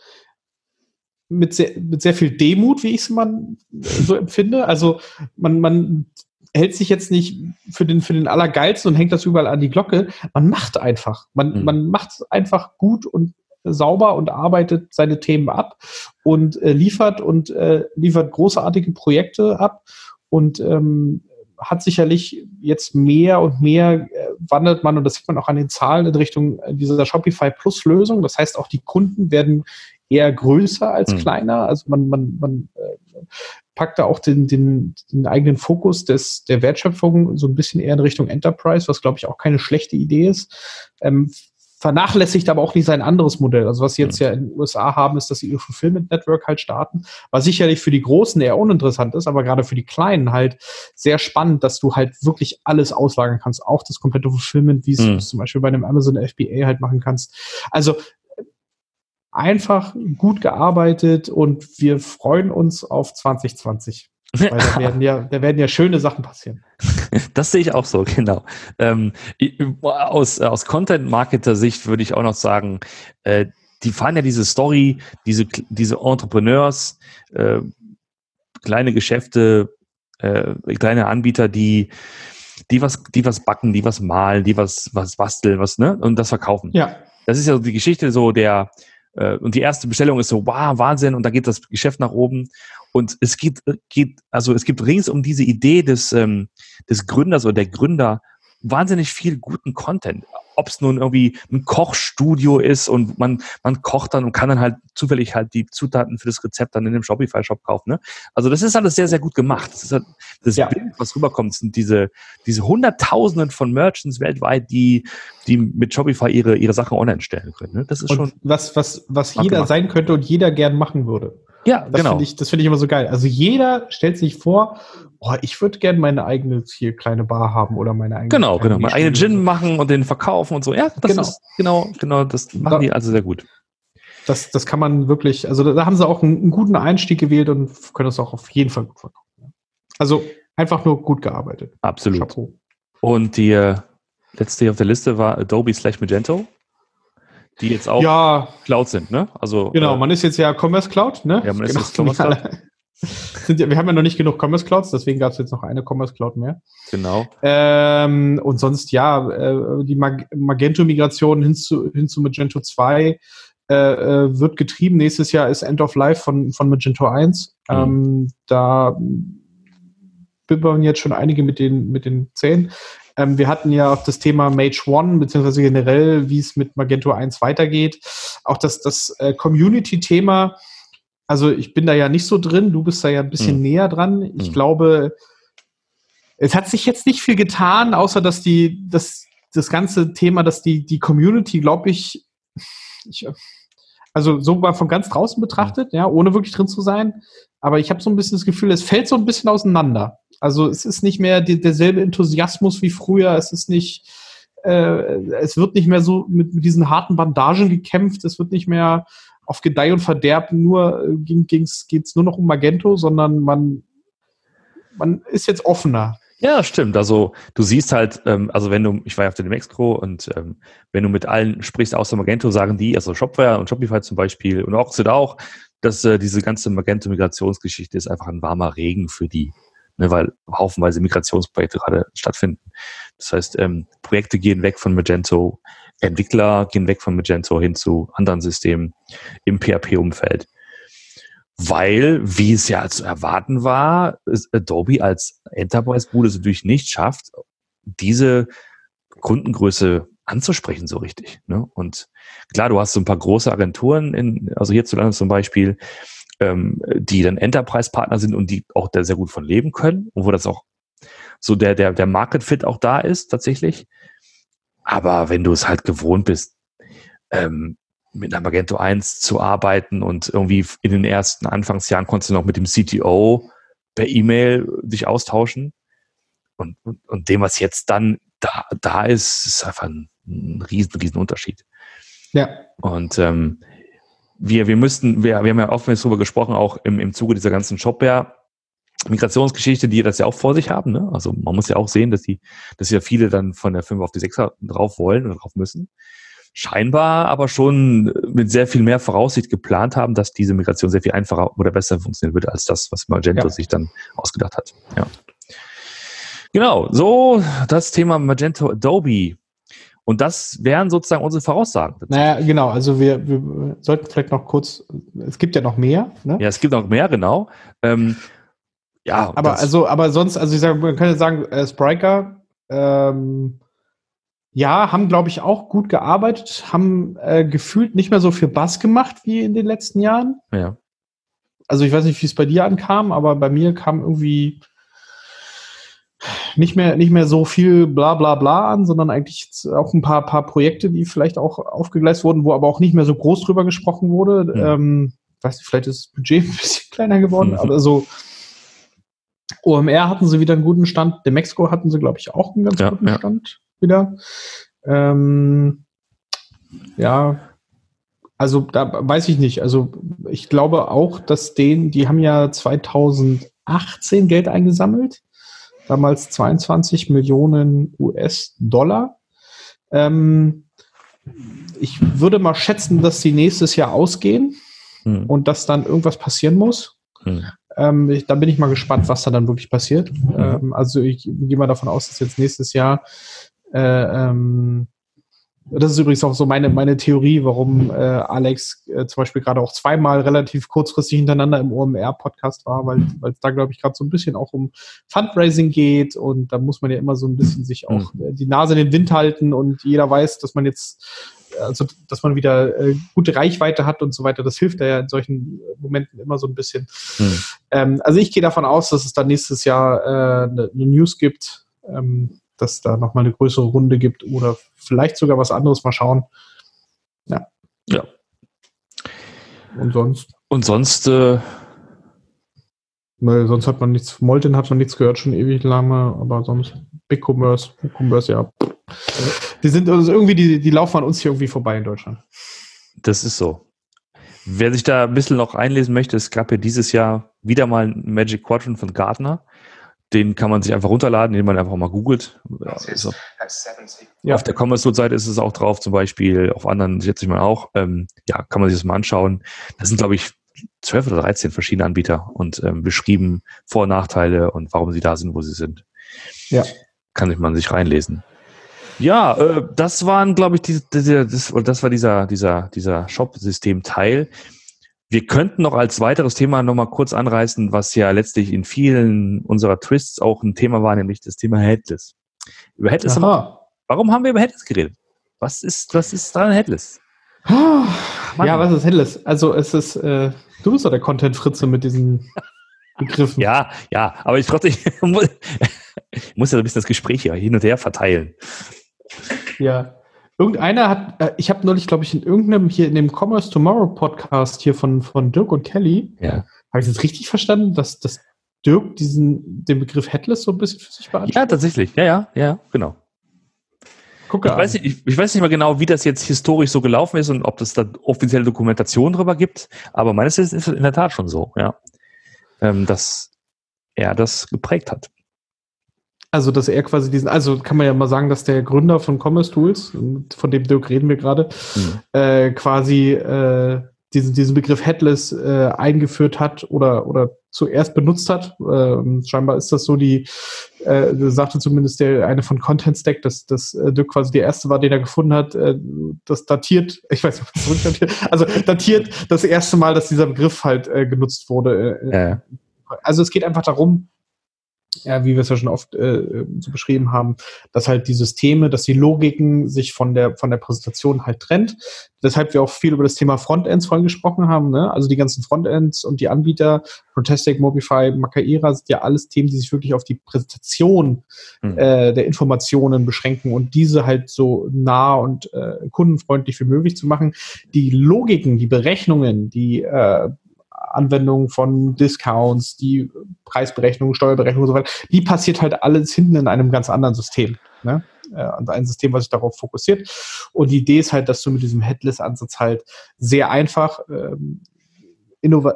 mit sehr viel Demut, wie ich es immer so empfinde. Also man hält sich jetzt nicht für den Allergeilsten und hängt das überall an die Glocke. Man macht einfach. Man macht es einfach gut und sauber und arbeitet seine Themen ab und liefert großartige Projekte ab und hat sicherlich jetzt mehr und mehr wandert man, und das sieht man auch an den Zahlen, in Richtung dieser Shopify Plus Lösung. Das heißt, auch die Kunden werden eher größer als kleiner. Also man packt da auch den eigenen Fokus der Wertschöpfung so ein bisschen eher in Richtung Enterprise, was, glaube ich, auch keine schlechte Idee ist. Vernachlässigt aber auch nicht sein anderes Modell. Also was sie jetzt ja in den USA haben, ist, dass sie ihr Fulfillment Network halt starten, was sicherlich für die Großen eher uninteressant ist, aber gerade für die Kleinen halt sehr spannend, dass du halt wirklich alles auslagern kannst, auch das komplette Fulfillment, wie es zum Beispiel bei einem Amazon FBA halt machen kannst. Also einfach gut gearbeitet und wir freuen uns auf 2020. Weil da werden ja schöne Sachen passieren. Das sehe ich auch so, genau. Aus Content-Marketer-Sicht würde ich auch noch sagen, die fahren ja diese Story, diese Entrepreneurs, kleine Geschäfte, kleine Anbieter, die was backen, die was malen, die was basteln, ne? Und das verkaufen. Ja. Das ist ja so die Geschichte so der, und die erste Bestellung ist so, wow, Wahnsinn, und da geht das Geschäft nach oben. Und es gibt rings um diese Idee des Gründers oder der Gründer wahnsinnig viel guten Content. Ob es nun irgendwie ein Kochstudio ist und man kocht dann und kann dann halt zufällig halt die Zutaten für das Rezept dann in dem Shopify-Shop kaufen. Ne? Also das ist alles sehr, sehr gut gemacht. Das ist halt das Bild, was rüberkommt, sind diese Hunderttausenden von Merchants weltweit, die mit Shopify ihre Sachen online stellen können. Ne? Das ist und schon was jeder gemacht sein könnte und jeder gern machen würde. Ja, das genau. Das finde ich immer so geil. Also jeder stellt sich vor, ich würde gerne meine eigene hier kleine Bar haben oder meine eigene... Genau. Meine eigene Gin machen und den verkaufen und so. Ja, das ist genau. Das machen die also sehr gut. Das kann man wirklich... Also da haben sie auch einen guten Einstieg gewählt und können das auch auf jeden Fall gut verkaufen. Also einfach nur gut gearbeitet. Absolut. Chapeau. Und die letzte hier auf der Liste war Adobe/Magento. Die jetzt auch Cloud sind, ne? Also genau, man ist jetzt ja Commerce Cloud, ne? Ja, man ist jetzt Commerce Cloud. Wir haben ja noch nicht genug Commerce Clouds, deswegen gab es jetzt noch eine Commerce Cloud mehr. Genau. Und sonst, die Magento-Migration hin zu Magento 2 wird getrieben. Nächstes Jahr ist End of Life von Magento 1. Da bibbern jetzt schon einige mit den Zähnen. Wir hatten ja auch das Thema Mage One, beziehungsweise generell, wie es mit Magento 1 weitergeht. Auch das Community-Thema, also ich bin da ja nicht so drin, du bist da ja ein bisschen näher dran. Ich glaube, es hat sich jetzt nicht viel getan, außer dass das ganze Thema, dass die Community, glaube ich, also so mal von ganz draußen betrachtet, ja, ohne wirklich drin zu sein. Aber ich habe so ein bisschen das Gefühl, es fällt so ein bisschen auseinander. Also es ist nicht mehr derselbe Enthusiasmus wie früher, es wird nicht mehr so mit diesen harten Bandagen gekämpft, es wird nicht mehr auf Gedeih und Verderb geht's nur noch um Magento, sondern man ist jetzt offener. Ja, stimmt. Also du siehst halt, ich war ja auf der Demexco und wenn du mit allen sprichst außer Magento, sagen die, also Shopware und Shopify zum Beispiel und Oxid auch, dass diese ganze Magento-Migrationsgeschichte ist einfach ein warmer Regen für die. Ne, weil haufenweise Migrationsprojekte gerade stattfinden. Das heißt, Projekte gehen weg von Magento, Entwickler gehen weg von Magento hin zu anderen Systemen im PHP-Umfeld. Weil, wie es ja zu erwarten war, Adobe als Enterprise-Bude es natürlich nicht schafft, diese Kundengröße anzusprechen so richtig. Ne? Und klar, du hast so ein paar große Agenturen, also hierzulande zum Beispiel, die dann Enterprise-Partner sind und die auch da sehr gut von leben können und wo das auch so der Market-Fit auch da ist tatsächlich. Aber wenn du es halt gewohnt bist, mit einer Magento 1 zu arbeiten und irgendwie in den ersten Anfangsjahren konntest du noch mit dem CTO per E-Mail dich austauschen, und dem, was jetzt dann da ist, ist einfach ein riesen Unterschied. Ja. Und wir haben ja oftmals darüber gesprochen, auch im Zuge dieser ganzen Shopware-Migrationsgeschichte, die das ja auch vor sich haben. Ne? Also man muss ja auch sehen, dass ja viele dann von der 5 auf die 6 drauf wollen oder drauf müssen. Scheinbar aber schon mit sehr viel mehr Voraussicht geplant haben, dass diese Migration sehr viel einfacher oder besser funktionieren würde, als das, was Magento sich dann ausgedacht hat. Ja. Genau, so das Thema Magento Adobe. Und das wären sozusagen unsere Voraussagen. Naja, genau. Also wir sollten vielleicht noch kurz, es gibt ja noch mehr. Ne? Ja, es gibt noch mehr, genau. Ja. Aber sonst, also ich sage, man könnte sagen, Spryker, haben, glaube ich, auch gut gearbeitet, haben gefühlt nicht mehr so viel Bass gemacht wie in den letzten Jahren. Ja. Also ich weiß nicht, wie es bei dir ankam, aber bei mir kam irgendwie nicht mehr so viel bla bla bla an, sondern eigentlich auch ein paar Projekte, die vielleicht auch aufgegleist wurden, wo aber auch nicht mehr so groß drüber gesprochen wurde. Ja. Weiß nicht, vielleicht ist das Budget ein bisschen kleiner geworden, aber so OMR hatten sie wieder einen guten Stand, Demexco hatten sie, glaube ich, auch einen ganz guten Stand wieder. Also da weiß ich nicht. Also ich glaube auch, dass die haben ja 2018 Geld eingesammelt. Damals 22 Millionen US-Dollar. Ich würde mal schätzen, dass sie nächstes Jahr ausgehen und dass dann irgendwas passieren muss. Dann bin ich mal gespannt, was da dann wirklich passiert. Also ich gehe mal davon aus, dass jetzt nächstes Jahr das ist übrigens auch so meine Theorie, warum Alex zum Beispiel gerade auch zweimal relativ kurzfristig hintereinander im OMR-Podcast war, weil es da, glaube ich, gerade so ein bisschen auch um Fundraising geht und da muss man ja immer so ein bisschen sich auch die Nase in den Wind halten und jeder weiß, dass man jetzt, also dass man wieder gute Reichweite hat und so weiter. Das hilft ja in solchen Momenten immer so ein bisschen. Also ich gehe davon aus, dass es dann nächstes Jahr eine News gibt, dass da nochmal eine größere Runde gibt oder vielleicht sogar was anderes, mal schauen. Ja. Und sonst? Nö, sonst hat man nichts, Molten hat man nichts gehört, schon ewig lange, aber sonst Big Commerce, ja. Die sind also irgendwie, die laufen an uns hier irgendwie vorbei in Deutschland. Das ist so. Wer sich da ein bisschen noch einlesen möchte, es gab ja dieses Jahr wieder mal ein Magic Quadrant von Gartner. Den kann man sich einfach runterladen, indem man einfach mal googelt. Also auf der Commerce-Seite ist es auch drauf, zum Beispiel, auf anderen schätze ich mal auch. Kann man sich das mal anschauen. Das sind, glaube ich, 12 oder 13 verschiedene Anbieter und beschrieben Vor- und Nachteile und warum sie da sind, wo sie sind. Ja. Kann man sich reinlesen. Ja, das waren, glaube ich, dieser Shop-System-Teil. Wir könnten noch als weiteres Thema nochmal kurz anreißen, was ja letztlich in vielen unserer Twists auch ein Thema war, nämlich das Thema Headless. Über Headless warum haben wir über Headless geredet? Was ist daran Headless? Was ist Headless? Also es ist, du bist doch der Content-Fritze mit diesen Begriffen. ja, aber ich trotzdem muss ja so ein bisschen das Gespräch hier hin und her verteilen. Ja. Irgendeiner ich habe neulich, glaube ich, in irgendeinem, hier in dem Commerce Tomorrow Podcast hier von Dirk und Kelly, habe ich das richtig verstanden, dass Dirk den Begriff Headless so ein bisschen für sich beansprucht? Ja, tatsächlich. Ja, genau. Ich weiß nicht mal genau, wie das jetzt historisch so gelaufen ist und ob das da offizielle Dokumentation drüber gibt, aber meines Wissens ist es in der Tat schon so, dass er das geprägt hat. Also, dass er quasi kann man ja mal sagen, dass der Gründer von commercetools, von dem Dirk reden wir gerade, quasi diesen Begriff Headless eingeführt hat oder zuerst benutzt hat. Scheinbar ist das so sagte zumindest der eine von Content Stack, dass Dirk quasi der erste war, den er gefunden hat, das datiert, ich weiß nicht, was zurückdatiert, also datiert das erste Mal, dass dieser Begriff halt genutzt wurde. Also es geht einfach darum, wie wir es ja schon oft so beschrieben haben, dass halt die Systeme, dass die Logiken sich von der Präsentation halt trennt. Deshalb wir auch viel über das Thema Frontends vorhin gesprochen haben, ne? Also die ganzen Frontends und die Anbieter, Frontastic, Mobify, Makaira, sind ja alles Themen, die sich wirklich auf die Präsentation der Informationen beschränken und diese halt so nah und kundenfreundlich wie möglich zu machen. Die Logiken, die Berechnungen, die Anwendung von Discounts, die Preisberechnung, Steuerberechnung und so weiter, die passiert halt alles hinten in einem ganz anderen System. Ne? Ein System, was sich darauf fokussiert. Und die Idee ist halt, dass du mit diesem Headless-Ansatz halt sehr einfach,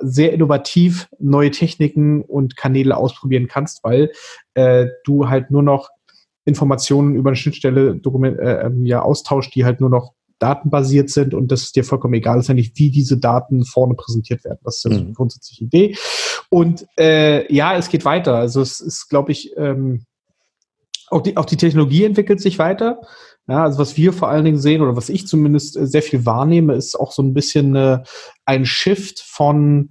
sehr innovativ neue Techniken und Kanäle ausprobieren kannst, weil du halt nur noch Informationen über eine Schnittstelle austauscht, die halt nur noch datenbasiert sind und das ist dir vollkommen egal, ist ja nicht, wie diese Daten vorne präsentiert werden. Das ist ja eine grundsätzliche Idee. Und es geht weiter. Also es ist, glaube ich, auch die Technologie entwickelt sich weiter. Ja, also was wir vor allen Dingen sehen oder was ich zumindest sehr viel wahrnehme, ist auch so ein bisschen ein Shift von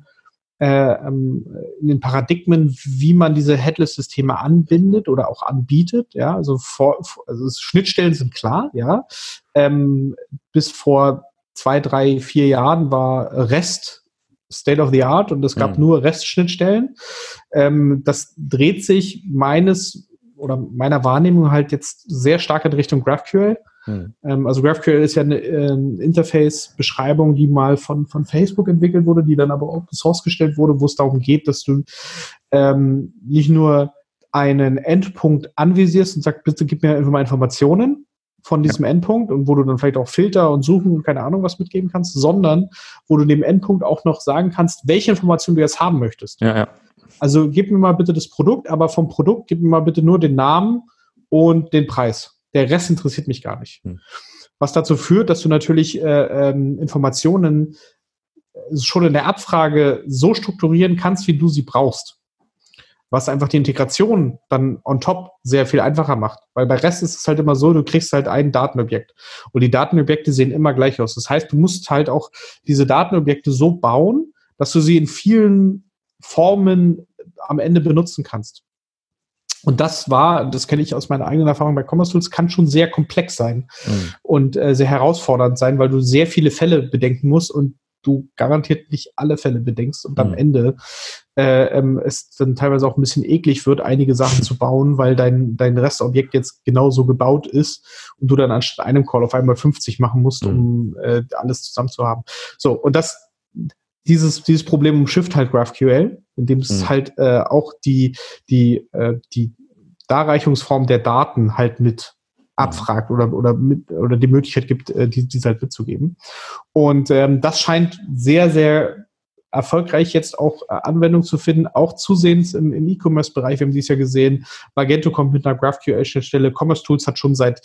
in den Paradigmen, wie man diese Headless-Systeme anbindet oder auch anbietet. Ja, also Schnittstellen sind klar. Ja, bis vor 2, 3, 4 Jahren war Rest State of the Art und es gab nur Rest-Schnittstellen. Das dreht sich meiner Wahrnehmung halt jetzt sehr stark in Richtung GraphQL. Also GraphQL ist ja eine Interface-Beschreibung, die mal von Facebook entwickelt wurde, die dann aber Open Source gestellt wurde, wo es darum geht, dass du nicht nur einen Endpunkt anvisierst und sagst, bitte gib mir einfach mal Informationen von diesem Endpunkt und wo du dann vielleicht auch Filter und Suchen und keine Ahnung was mitgeben kannst, sondern wo du dem Endpunkt auch noch sagen kannst, welche Informationen du jetzt haben möchtest. Ja, ja. Also gib mir mal bitte das Produkt, aber vom Produkt gib mir mal bitte nur den Namen und den Preis. Der Rest interessiert mich gar nicht. Was dazu führt, dass du natürlich Informationen schon in der Abfrage so strukturieren kannst, wie du sie brauchst. Was einfach die Integration dann on top sehr viel einfacher macht. Weil bei Rest ist es halt immer so, du kriegst halt ein Datenobjekt. Und die Datenobjekte sehen immer gleich aus. Das heißt, du musst halt auch diese Datenobjekte so bauen, dass du sie in vielen Formen am Ende benutzen kannst. Und das kenne ich aus meiner eigenen Erfahrung bei commercetools, kann schon sehr komplex sein und sehr herausfordernd sein, weil du sehr viele Fälle bedenken musst und du garantiert nicht alle Fälle bedenkst und am Ende es dann teilweise auch ein bisschen eklig wird, einige Sachen zu bauen, weil dein Restobjekt jetzt genauso gebaut ist und du dann anstatt einem Call auf einmal 50 machen musst, um alles zusammen zu haben. So, und dieses Problem umschifft halt GraphQL, indem es halt auch die Darreichungsform der Daten halt mit abfragt oder die Möglichkeit gibt, diese halt mitzugeben. Und das scheint sehr, sehr erfolgreich jetzt auch Anwendung zu finden, auch zusehends im E-Commerce-Bereich. Wir haben dies ja gesehen, Magento kommt mit einer GraphQL-Schnittstelle, commercetools hat schon seit,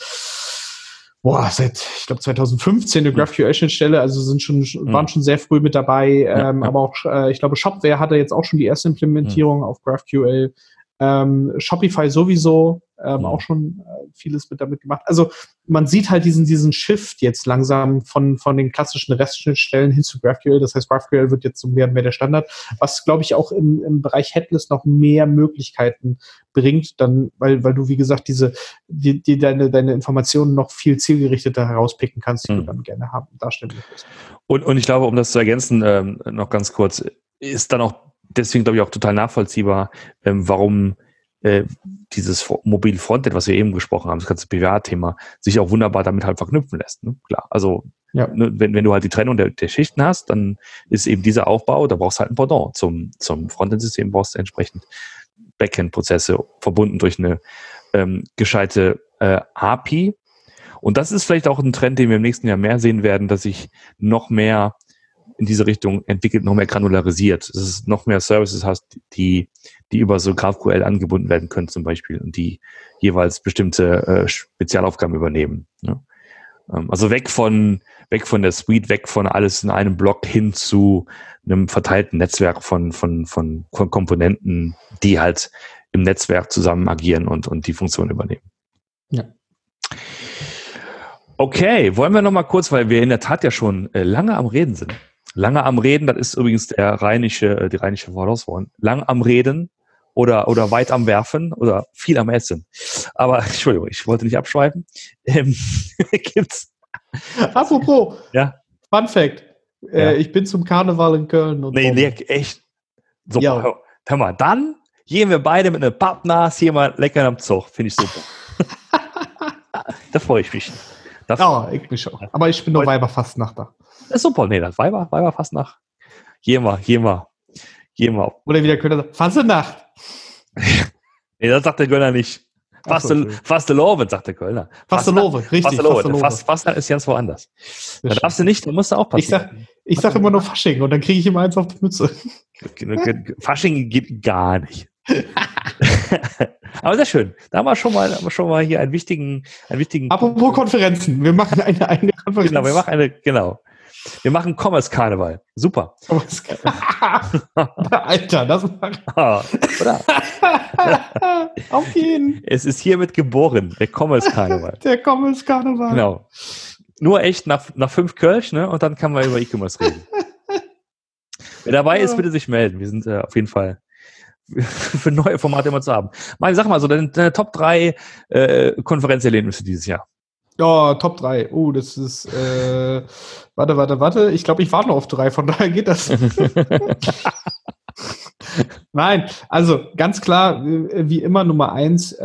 ich glaube, 2015 eine GraphQL-Schnittstelle, also waren schon sehr früh mit dabei, aber auch, ich glaube, Shopware hatte jetzt auch schon die erste Implementierung auf GraphQL, Shopify sowieso, auch schon vieles damit gemacht. Also man sieht halt diesen Shift jetzt langsam von den klassischen Restschnittstellen hin zu GraphQL, das heißt, GraphQL wird jetzt so mehr und mehr der Standard, was, glaube ich, auch im Bereich Headless noch mehr Möglichkeiten bringt, dann, weil du, wie gesagt, die deine Informationen noch viel zielgerichteter herauspicken kannst, die du dann gerne darstellen möchtest. Und ich glaube, um das zu ergänzen, noch ganz kurz, ist dann auch deswegen, glaube ich, auch total nachvollziehbar, warum dieses mobile Frontend, was wir eben gesprochen haben, das ganze PWA-Thema, sich auch wunderbar damit halt verknüpfen lässt. Ne? Klar, also wenn du halt die Trennung der Schichten hast, dann ist eben dieser Aufbau, da brauchst du halt ein Pendant. Zum Frontend-System brauchst du entsprechend Backend-Prozesse, verbunden durch eine gescheite API. Und das ist vielleicht auch ein Trend, den wir im nächsten Jahr mehr sehen werden, dass sich noch mehr in diese Richtung entwickelt, noch mehr granularisiert. Dass es noch mehr Services hast, die über so GraphQL angebunden werden können zum Beispiel und die jeweils bestimmte Spezialaufgaben übernehmen. Ja. Also weg von der Suite, weg von alles in einem Block hin zu einem verteilten Netzwerk von Komponenten, die halt im Netzwerk zusammen agieren und die Funktion übernehmen. Ja. Okay, wollen wir nochmal kurz, weil wir in der Tat ja schon lange am Reden sind. Lange am Reden, das ist übrigens die rheinische Wortauswahl. Lang am Reden oder weit am Werfen oder viel am Essen. Aber, Entschuldigung, ich wollte nicht abschweifen. Gibt's. Apropos, ja? Fun Fact. Ja. Ich bin zum Karneval in Köln. Und echt. So, ja. Hör mal, dann gehen wir beide mit einer Pappnas hier mal lecker am Zug. Finde ich super. Da freue ich mich. Ja, ich mich auch. Aber ich bin nur Weiberfastnacht da. Ist super, das Weiberfastnacht. Gehen wir. Gehen wir auf. Oder wie der Kölner sagt, Fassenacht. Nee, das sagt der Kölner nicht. Fastelovend, sagt der Kölner. Fastelovend, richtig. Fastelovend ist ganz woanders. Da darfst du nicht, da musst du aufpassen. Ich sag immer nur Fasching und dann kriege ich immer eins auf die Mütze. Fasching geht gar nicht. Aber sehr schön. Da haben wir schon mal hier einen wichtigen. Apropos Konferenzen. Wir machen eine Konferenz. Genau, Wir machen Commerce-Karneval. Super. Alter, das machen wir. Auf jeden. Es ist hiermit geboren, der Commerce-Karneval. Genau. Nur echt nach 5 Kölsch, ne? Und dann kann man über E-Commerce reden. Wer dabei ist, bitte sich melden. Wir sind auf jeden Fall für neue Formate immer zu haben. Mann, sag mal so, deine Top 3 Konferenzerlebnisse dieses Jahr. Oh, Top 3. Oh, das ist, warte. Ich glaube, ich warte noch auf 3, von daher geht das. Nein, also ganz klar, wie immer Nummer 1,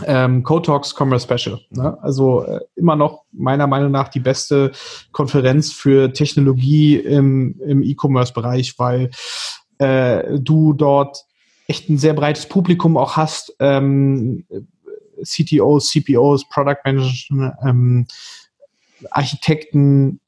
Code Talks Commerce Special. Ne? Also immer noch meiner Meinung nach die beste Konferenz für Technologie im E-Commerce-Bereich, weil du dort echt ein sehr breites Publikum auch hast, CTOs, CPOs, Product Manager, Architekten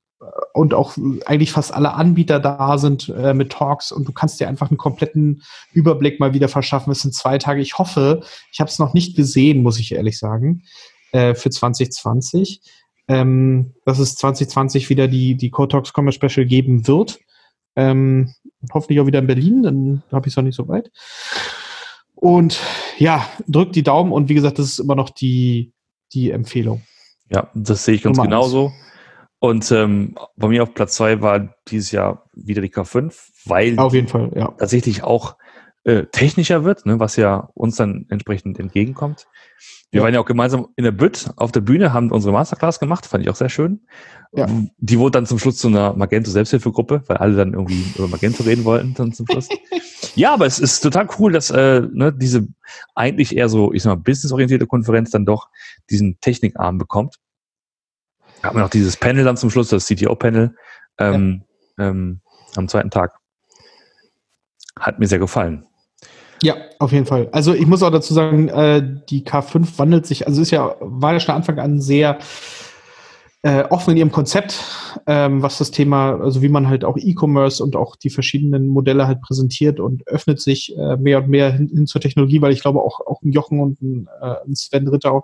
und auch eigentlich fast alle Anbieter da sind mit Talks und du kannst dir einfach einen kompletten Überblick mal wieder verschaffen. Es sind 2 Tage. Ich hoffe, ich habe es noch nicht gesehen, muss ich ehrlich sagen, für 2020, dass es 2020 wieder die Code Talks Commerce Special geben wird. Hoffentlich auch wieder in Berlin, dann habe ich es noch nicht so weit. Und ja, drückt die Daumen und wie gesagt, das ist immer noch die Empfehlung. Ja, das sehe ich ganz genauso. Und bei mir auf Platz 2 war dieses Jahr wieder die K5, weil auf jeden Fall, ja, tatsächlich auch technischer wird, ne, was ja uns dann entsprechend entgegenkommt. Wir waren ja auch gemeinsam in der Bütt auf der Bühne, haben unsere Masterclass gemacht, fand ich auch sehr schön. Ja. Die wurde dann zum Schluss zu einer Magento-Selbsthilfegruppe, weil alle dann irgendwie über Magento reden wollten dann zum Schluss. Ja, aber es ist total cool, dass diese eigentlich eher so, ich sag mal, businessorientierte Konferenz dann doch diesen Technikarm bekommt. Da haben wir noch dieses Panel dann zum Schluss, das CTO-Panel am 2. Tag. Hat mir sehr gefallen. Ja, auf jeden Fall. Also ich muss auch dazu sagen, die K5 wandelt sich, also war ja schon Anfang an sehr offen in ihrem Konzept, was das Thema, also wie man halt auch E-Commerce und auch die verschiedenen Modelle halt präsentiert und öffnet sich mehr und mehr hin zur Technologie, weil ich glaube auch ein Jochen und ein Sven Ritter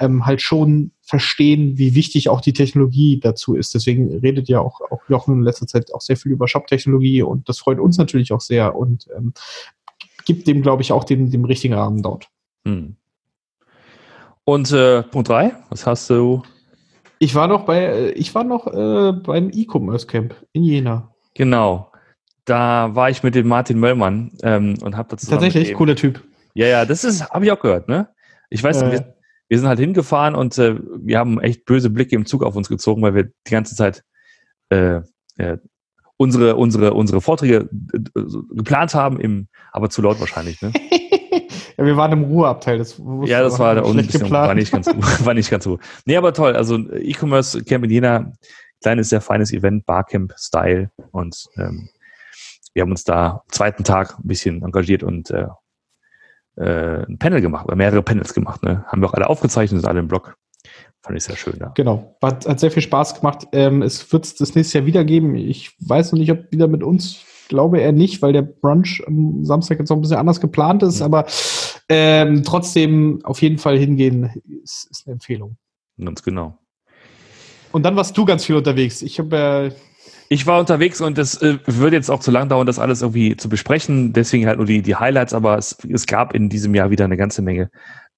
halt schon verstehen, wie wichtig auch die Technologie dazu ist. Deswegen redet ja auch Jochen in letzter Zeit auch sehr viel über Shop-Technologie und das freut uns natürlich auch sehr und gibt dem, glaube ich, auch dem richtigen Rahmen dort. Hm. Und Punkt 3, was hast du? Ich war noch beim E-Commerce Camp in Jena. Genau, da war ich mit dem Martin Möllmann und habe dazu tatsächlich cooler Typ. Ja, das ist, habe ich auch gehört, ne? Ich weiß nicht, wir sind halt hingefahren und wir haben echt böse Blicke im Zug auf uns gezogen, weil wir die ganze Zeit unsere Vorträge geplant haben, aber zu laut wahrscheinlich, ne? Ja, wir waren im Ruheabteil. Das war auch ein bisschen, war nicht ganz so. Nee, aber toll. Also E-Commerce Camp in Jena, kleines, sehr feines Event, Barcamp-Style. Und wir haben uns da am 2. Tag ein bisschen engagiert und ein Panel gemacht, oder mehrere Panels gemacht. Ne? Haben wir auch alle aufgezeichnet, sind alle im Blog. Fand ich sehr schön. Ja. Genau, hat sehr viel Spaß gemacht. Es wird es das nächste Jahr wieder geben. Ich weiß noch nicht, ob wieder mit uns, glaube er nicht, weil der Brunch am Samstag jetzt noch ein bisschen anders geplant ist, aber trotzdem auf jeden Fall hingehen, ist eine Empfehlung. Ganz genau. Und dann warst du ganz viel unterwegs. Ich war unterwegs und das würde jetzt auch zu lang dauern, das alles irgendwie zu besprechen, deswegen halt nur die Highlights, aber es gab in diesem Jahr wieder eine ganze Menge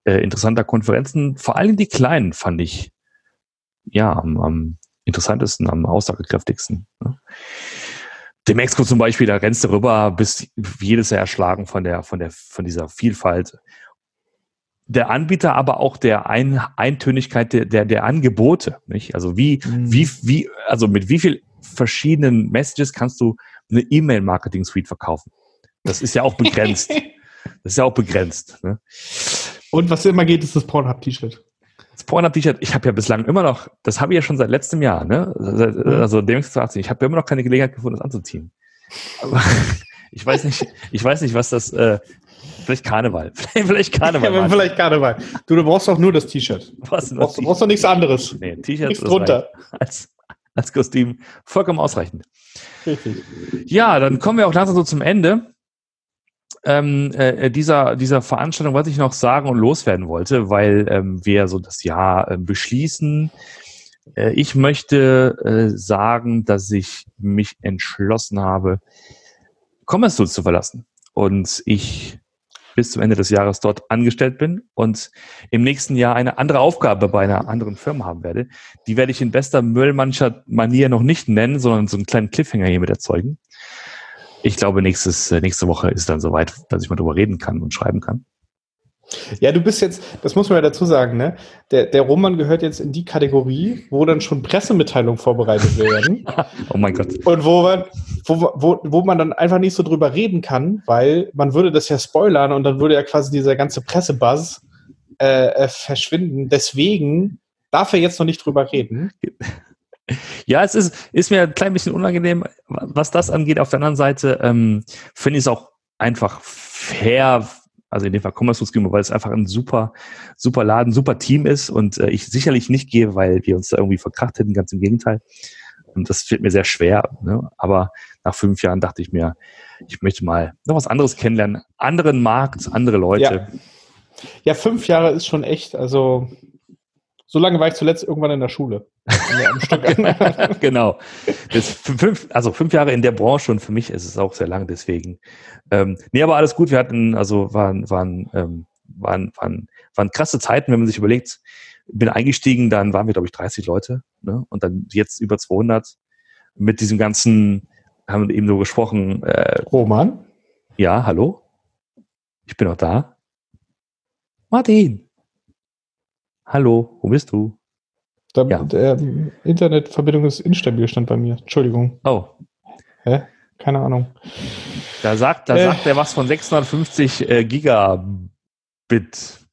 interessanter Konferenzen, vor allem die kleinen fand ich ja am interessantesten, am aussagekräftigsten. Ne? Dem Exco zum Beispiel, da rennst du rüber, bist jedes Jahr erschlagen von dieser Vielfalt der Anbieter, aber auch der Eintönigkeit der Angebote, nicht? Also also mit wie viel verschiedenen Messages kannst du eine E-Mail-Marketing-Suite verkaufen? Das ist ja auch begrenzt. Ne? Und was immer geht, ist das Pornhub-T-Shirt. Das Pornhub-T-Shirt, ich habe ja bislang immer noch, das habe ich ja schon seit letztem Jahr, ne? Also dem ich habe ja immer noch keine Gelegenheit gefunden, das anzuziehen. Aber ich weiß nicht, was das... Vielleicht Karneval. Vielleicht Karneval. Ja, vielleicht Karneval. Du brauchst doch nur das T-Shirt. Du brauchst doch nichts anderes. Nee, T-Shirt ist drunter. Als Kostüm vollkommen ausreichend. Richtig. Ja, dann kommen wir auch langsam so zum Ende dieser Veranstaltung, was ich noch sagen und loswerden wollte, weil wir so das Jahr beschließen. Ich möchte sagen, dass ich mich entschlossen habe, commercetools zu verlassen. Und ich bis zum Ende des Jahres dort angestellt bin und im nächsten Jahr eine andere Aufgabe bei einer anderen Firma haben werde. Die werde ich in bester Müllmannscher Manier noch nicht nennen, sondern so einen kleinen Cliffhanger hier mit erzeugen. Ich glaube, nächste Woche ist dann soweit, dass ich mal drüber reden kann und schreiben kann. Ja, du bist jetzt, das muss man ja dazu sagen, ne? Der Roman gehört jetzt in die Kategorie, wo dann schon Pressemitteilungen vorbereitet werden. Oh mein Gott. Und wo man dann einfach nicht so drüber reden kann, weil man würde das ja spoilern und dann würde ja quasi dieser ganze Pressebuzz verschwinden. Deswegen darf er jetzt noch nicht drüber reden. Ja, es ist mir ein klein bisschen unangenehm, was das angeht. Auf der anderen Seite finde ich es auch einfach fair, also in dem Fall commercetools, weil es einfach ein super, super Laden, super Team ist und ich sicherlich nicht gehe, weil wir uns da irgendwie verkracht hätten, ganz im Gegenteil. Und das fällt mir sehr schwer, ne? Aber nach 5 Jahren dachte ich mir, ich möchte mal noch was anderes kennenlernen. Anderen Markt, andere Leute. Ja, 5 Jahre ist schon echt, also so lange war ich zuletzt irgendwann in der Schule. Genau. Das 5 Jahre in der Branche und für mich ist es auch sehr lang, deswegen. Nee, aber alles gut. Wir hatten, also waren krasse Zeiten, wenn man sich überlegt, bin eingestiegen, dann waren wir, glaube ich, 30 Leute, ne? Und dann jetzt über 200 mit diesem ganzen, haben wir eben so gesprochen. Roman? Ja, hallo? Ich bin noch da. Martin! Hallo, wo bist du? Internetverbindung ist instabil, stand bei mir. Entschuldigung. Oh. Hä? Keine Ahnung. Da sagt er was von 650 Gigabit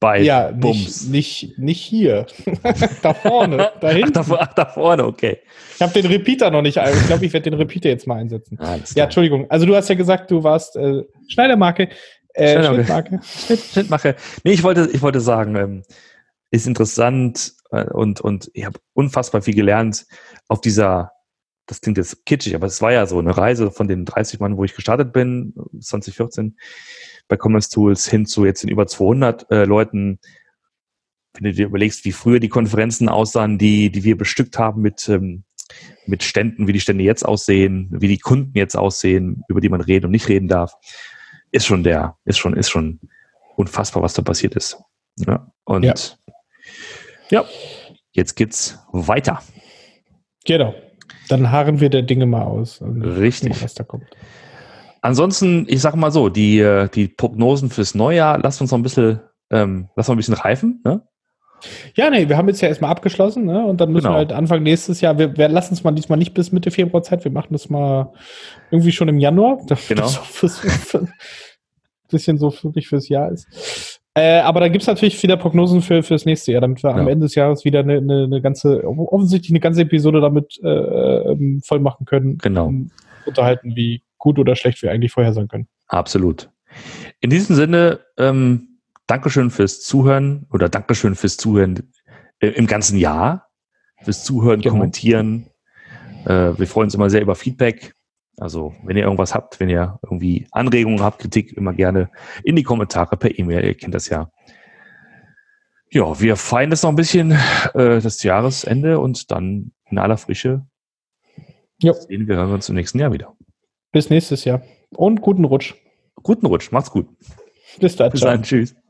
bei ja, Bums. Nicht hier. Da vorne, da hinten. Da vorne, okay. Ich habe den Repeater noch nicht. Ich glaube, ich werde den Repeater jetzt mal einsetzen. Ja, Entschuldigung. Also du hast ja gesagt, du warst Schneidermarke. Schnittmarke. Nee, ich wollte sagen, ist interessant und ich habe unfassbar viel gelernt auf dieser, das klingt jetzt kitschig, aber es war ja so eine Reise von den 30 Mann, wo ich gestartet bin, 2014 bei commercetools hin zu jetzt in über 200 Leuten. Wenn du dir überlegst, wie früher die Konferenzen aussahen, die wir bestückt haben mit Ständen, wie die Stände jetzt aussehen, wie die Kunden jetzt aussehen, über die man reden und nicht reden darf, ist schon unfassbar, was da passiert ist. Ja, und ja, jetzt geht's weiter. Genau. Dann harren wir der Dinge mal aus. Richtig. Was da kommt. Ansonsten, ich sage mal so, die Prognosen fürs Neujahr, lass uns noch ein bisschen reifen, ne? Ja, nee, wir haben jetzt ja erstmal abgeschlossen, ne? Und dann müssen wir halt Anfang nächstes Jahr, wir lassen es mal diesmal nicht bis Mitte Februar Zeit, wir machen das mal irgendwie schon im Januar. Genau. Ein bisschen so wirklich fürs Jahr ist. Aber da gibt es natürlich wieder Prognosen fürs nächste Jahr, damit wir am Ende des Jahres wieder eine ganze Episode damit voll machen können. Genau. Um unterhalten, wie gut oder schlecht wir eigentlich vorhersagen können. Absolut. In diesem Sinne, Dankeschön fürs Zuhören im ganzen Jahr, fürs Zuhören, Kommentieren. Wir freuen uns immer sehr über Feedback. Also, wenn ihr irgendwas habt, wenn ihr irgendwie Anregungen habt, Kritik, immer gerne in die Kommentare per E-Mail. Ihr kennt das ja. Ja, wir feiern das noch ein bisschen, das Jahresende und dann in aller Frische hören wir uns im nächsten Jahr wieder. Bis nächstes Jahr und guten Rutsch. Macht's gut. Bis dann. Tschüss.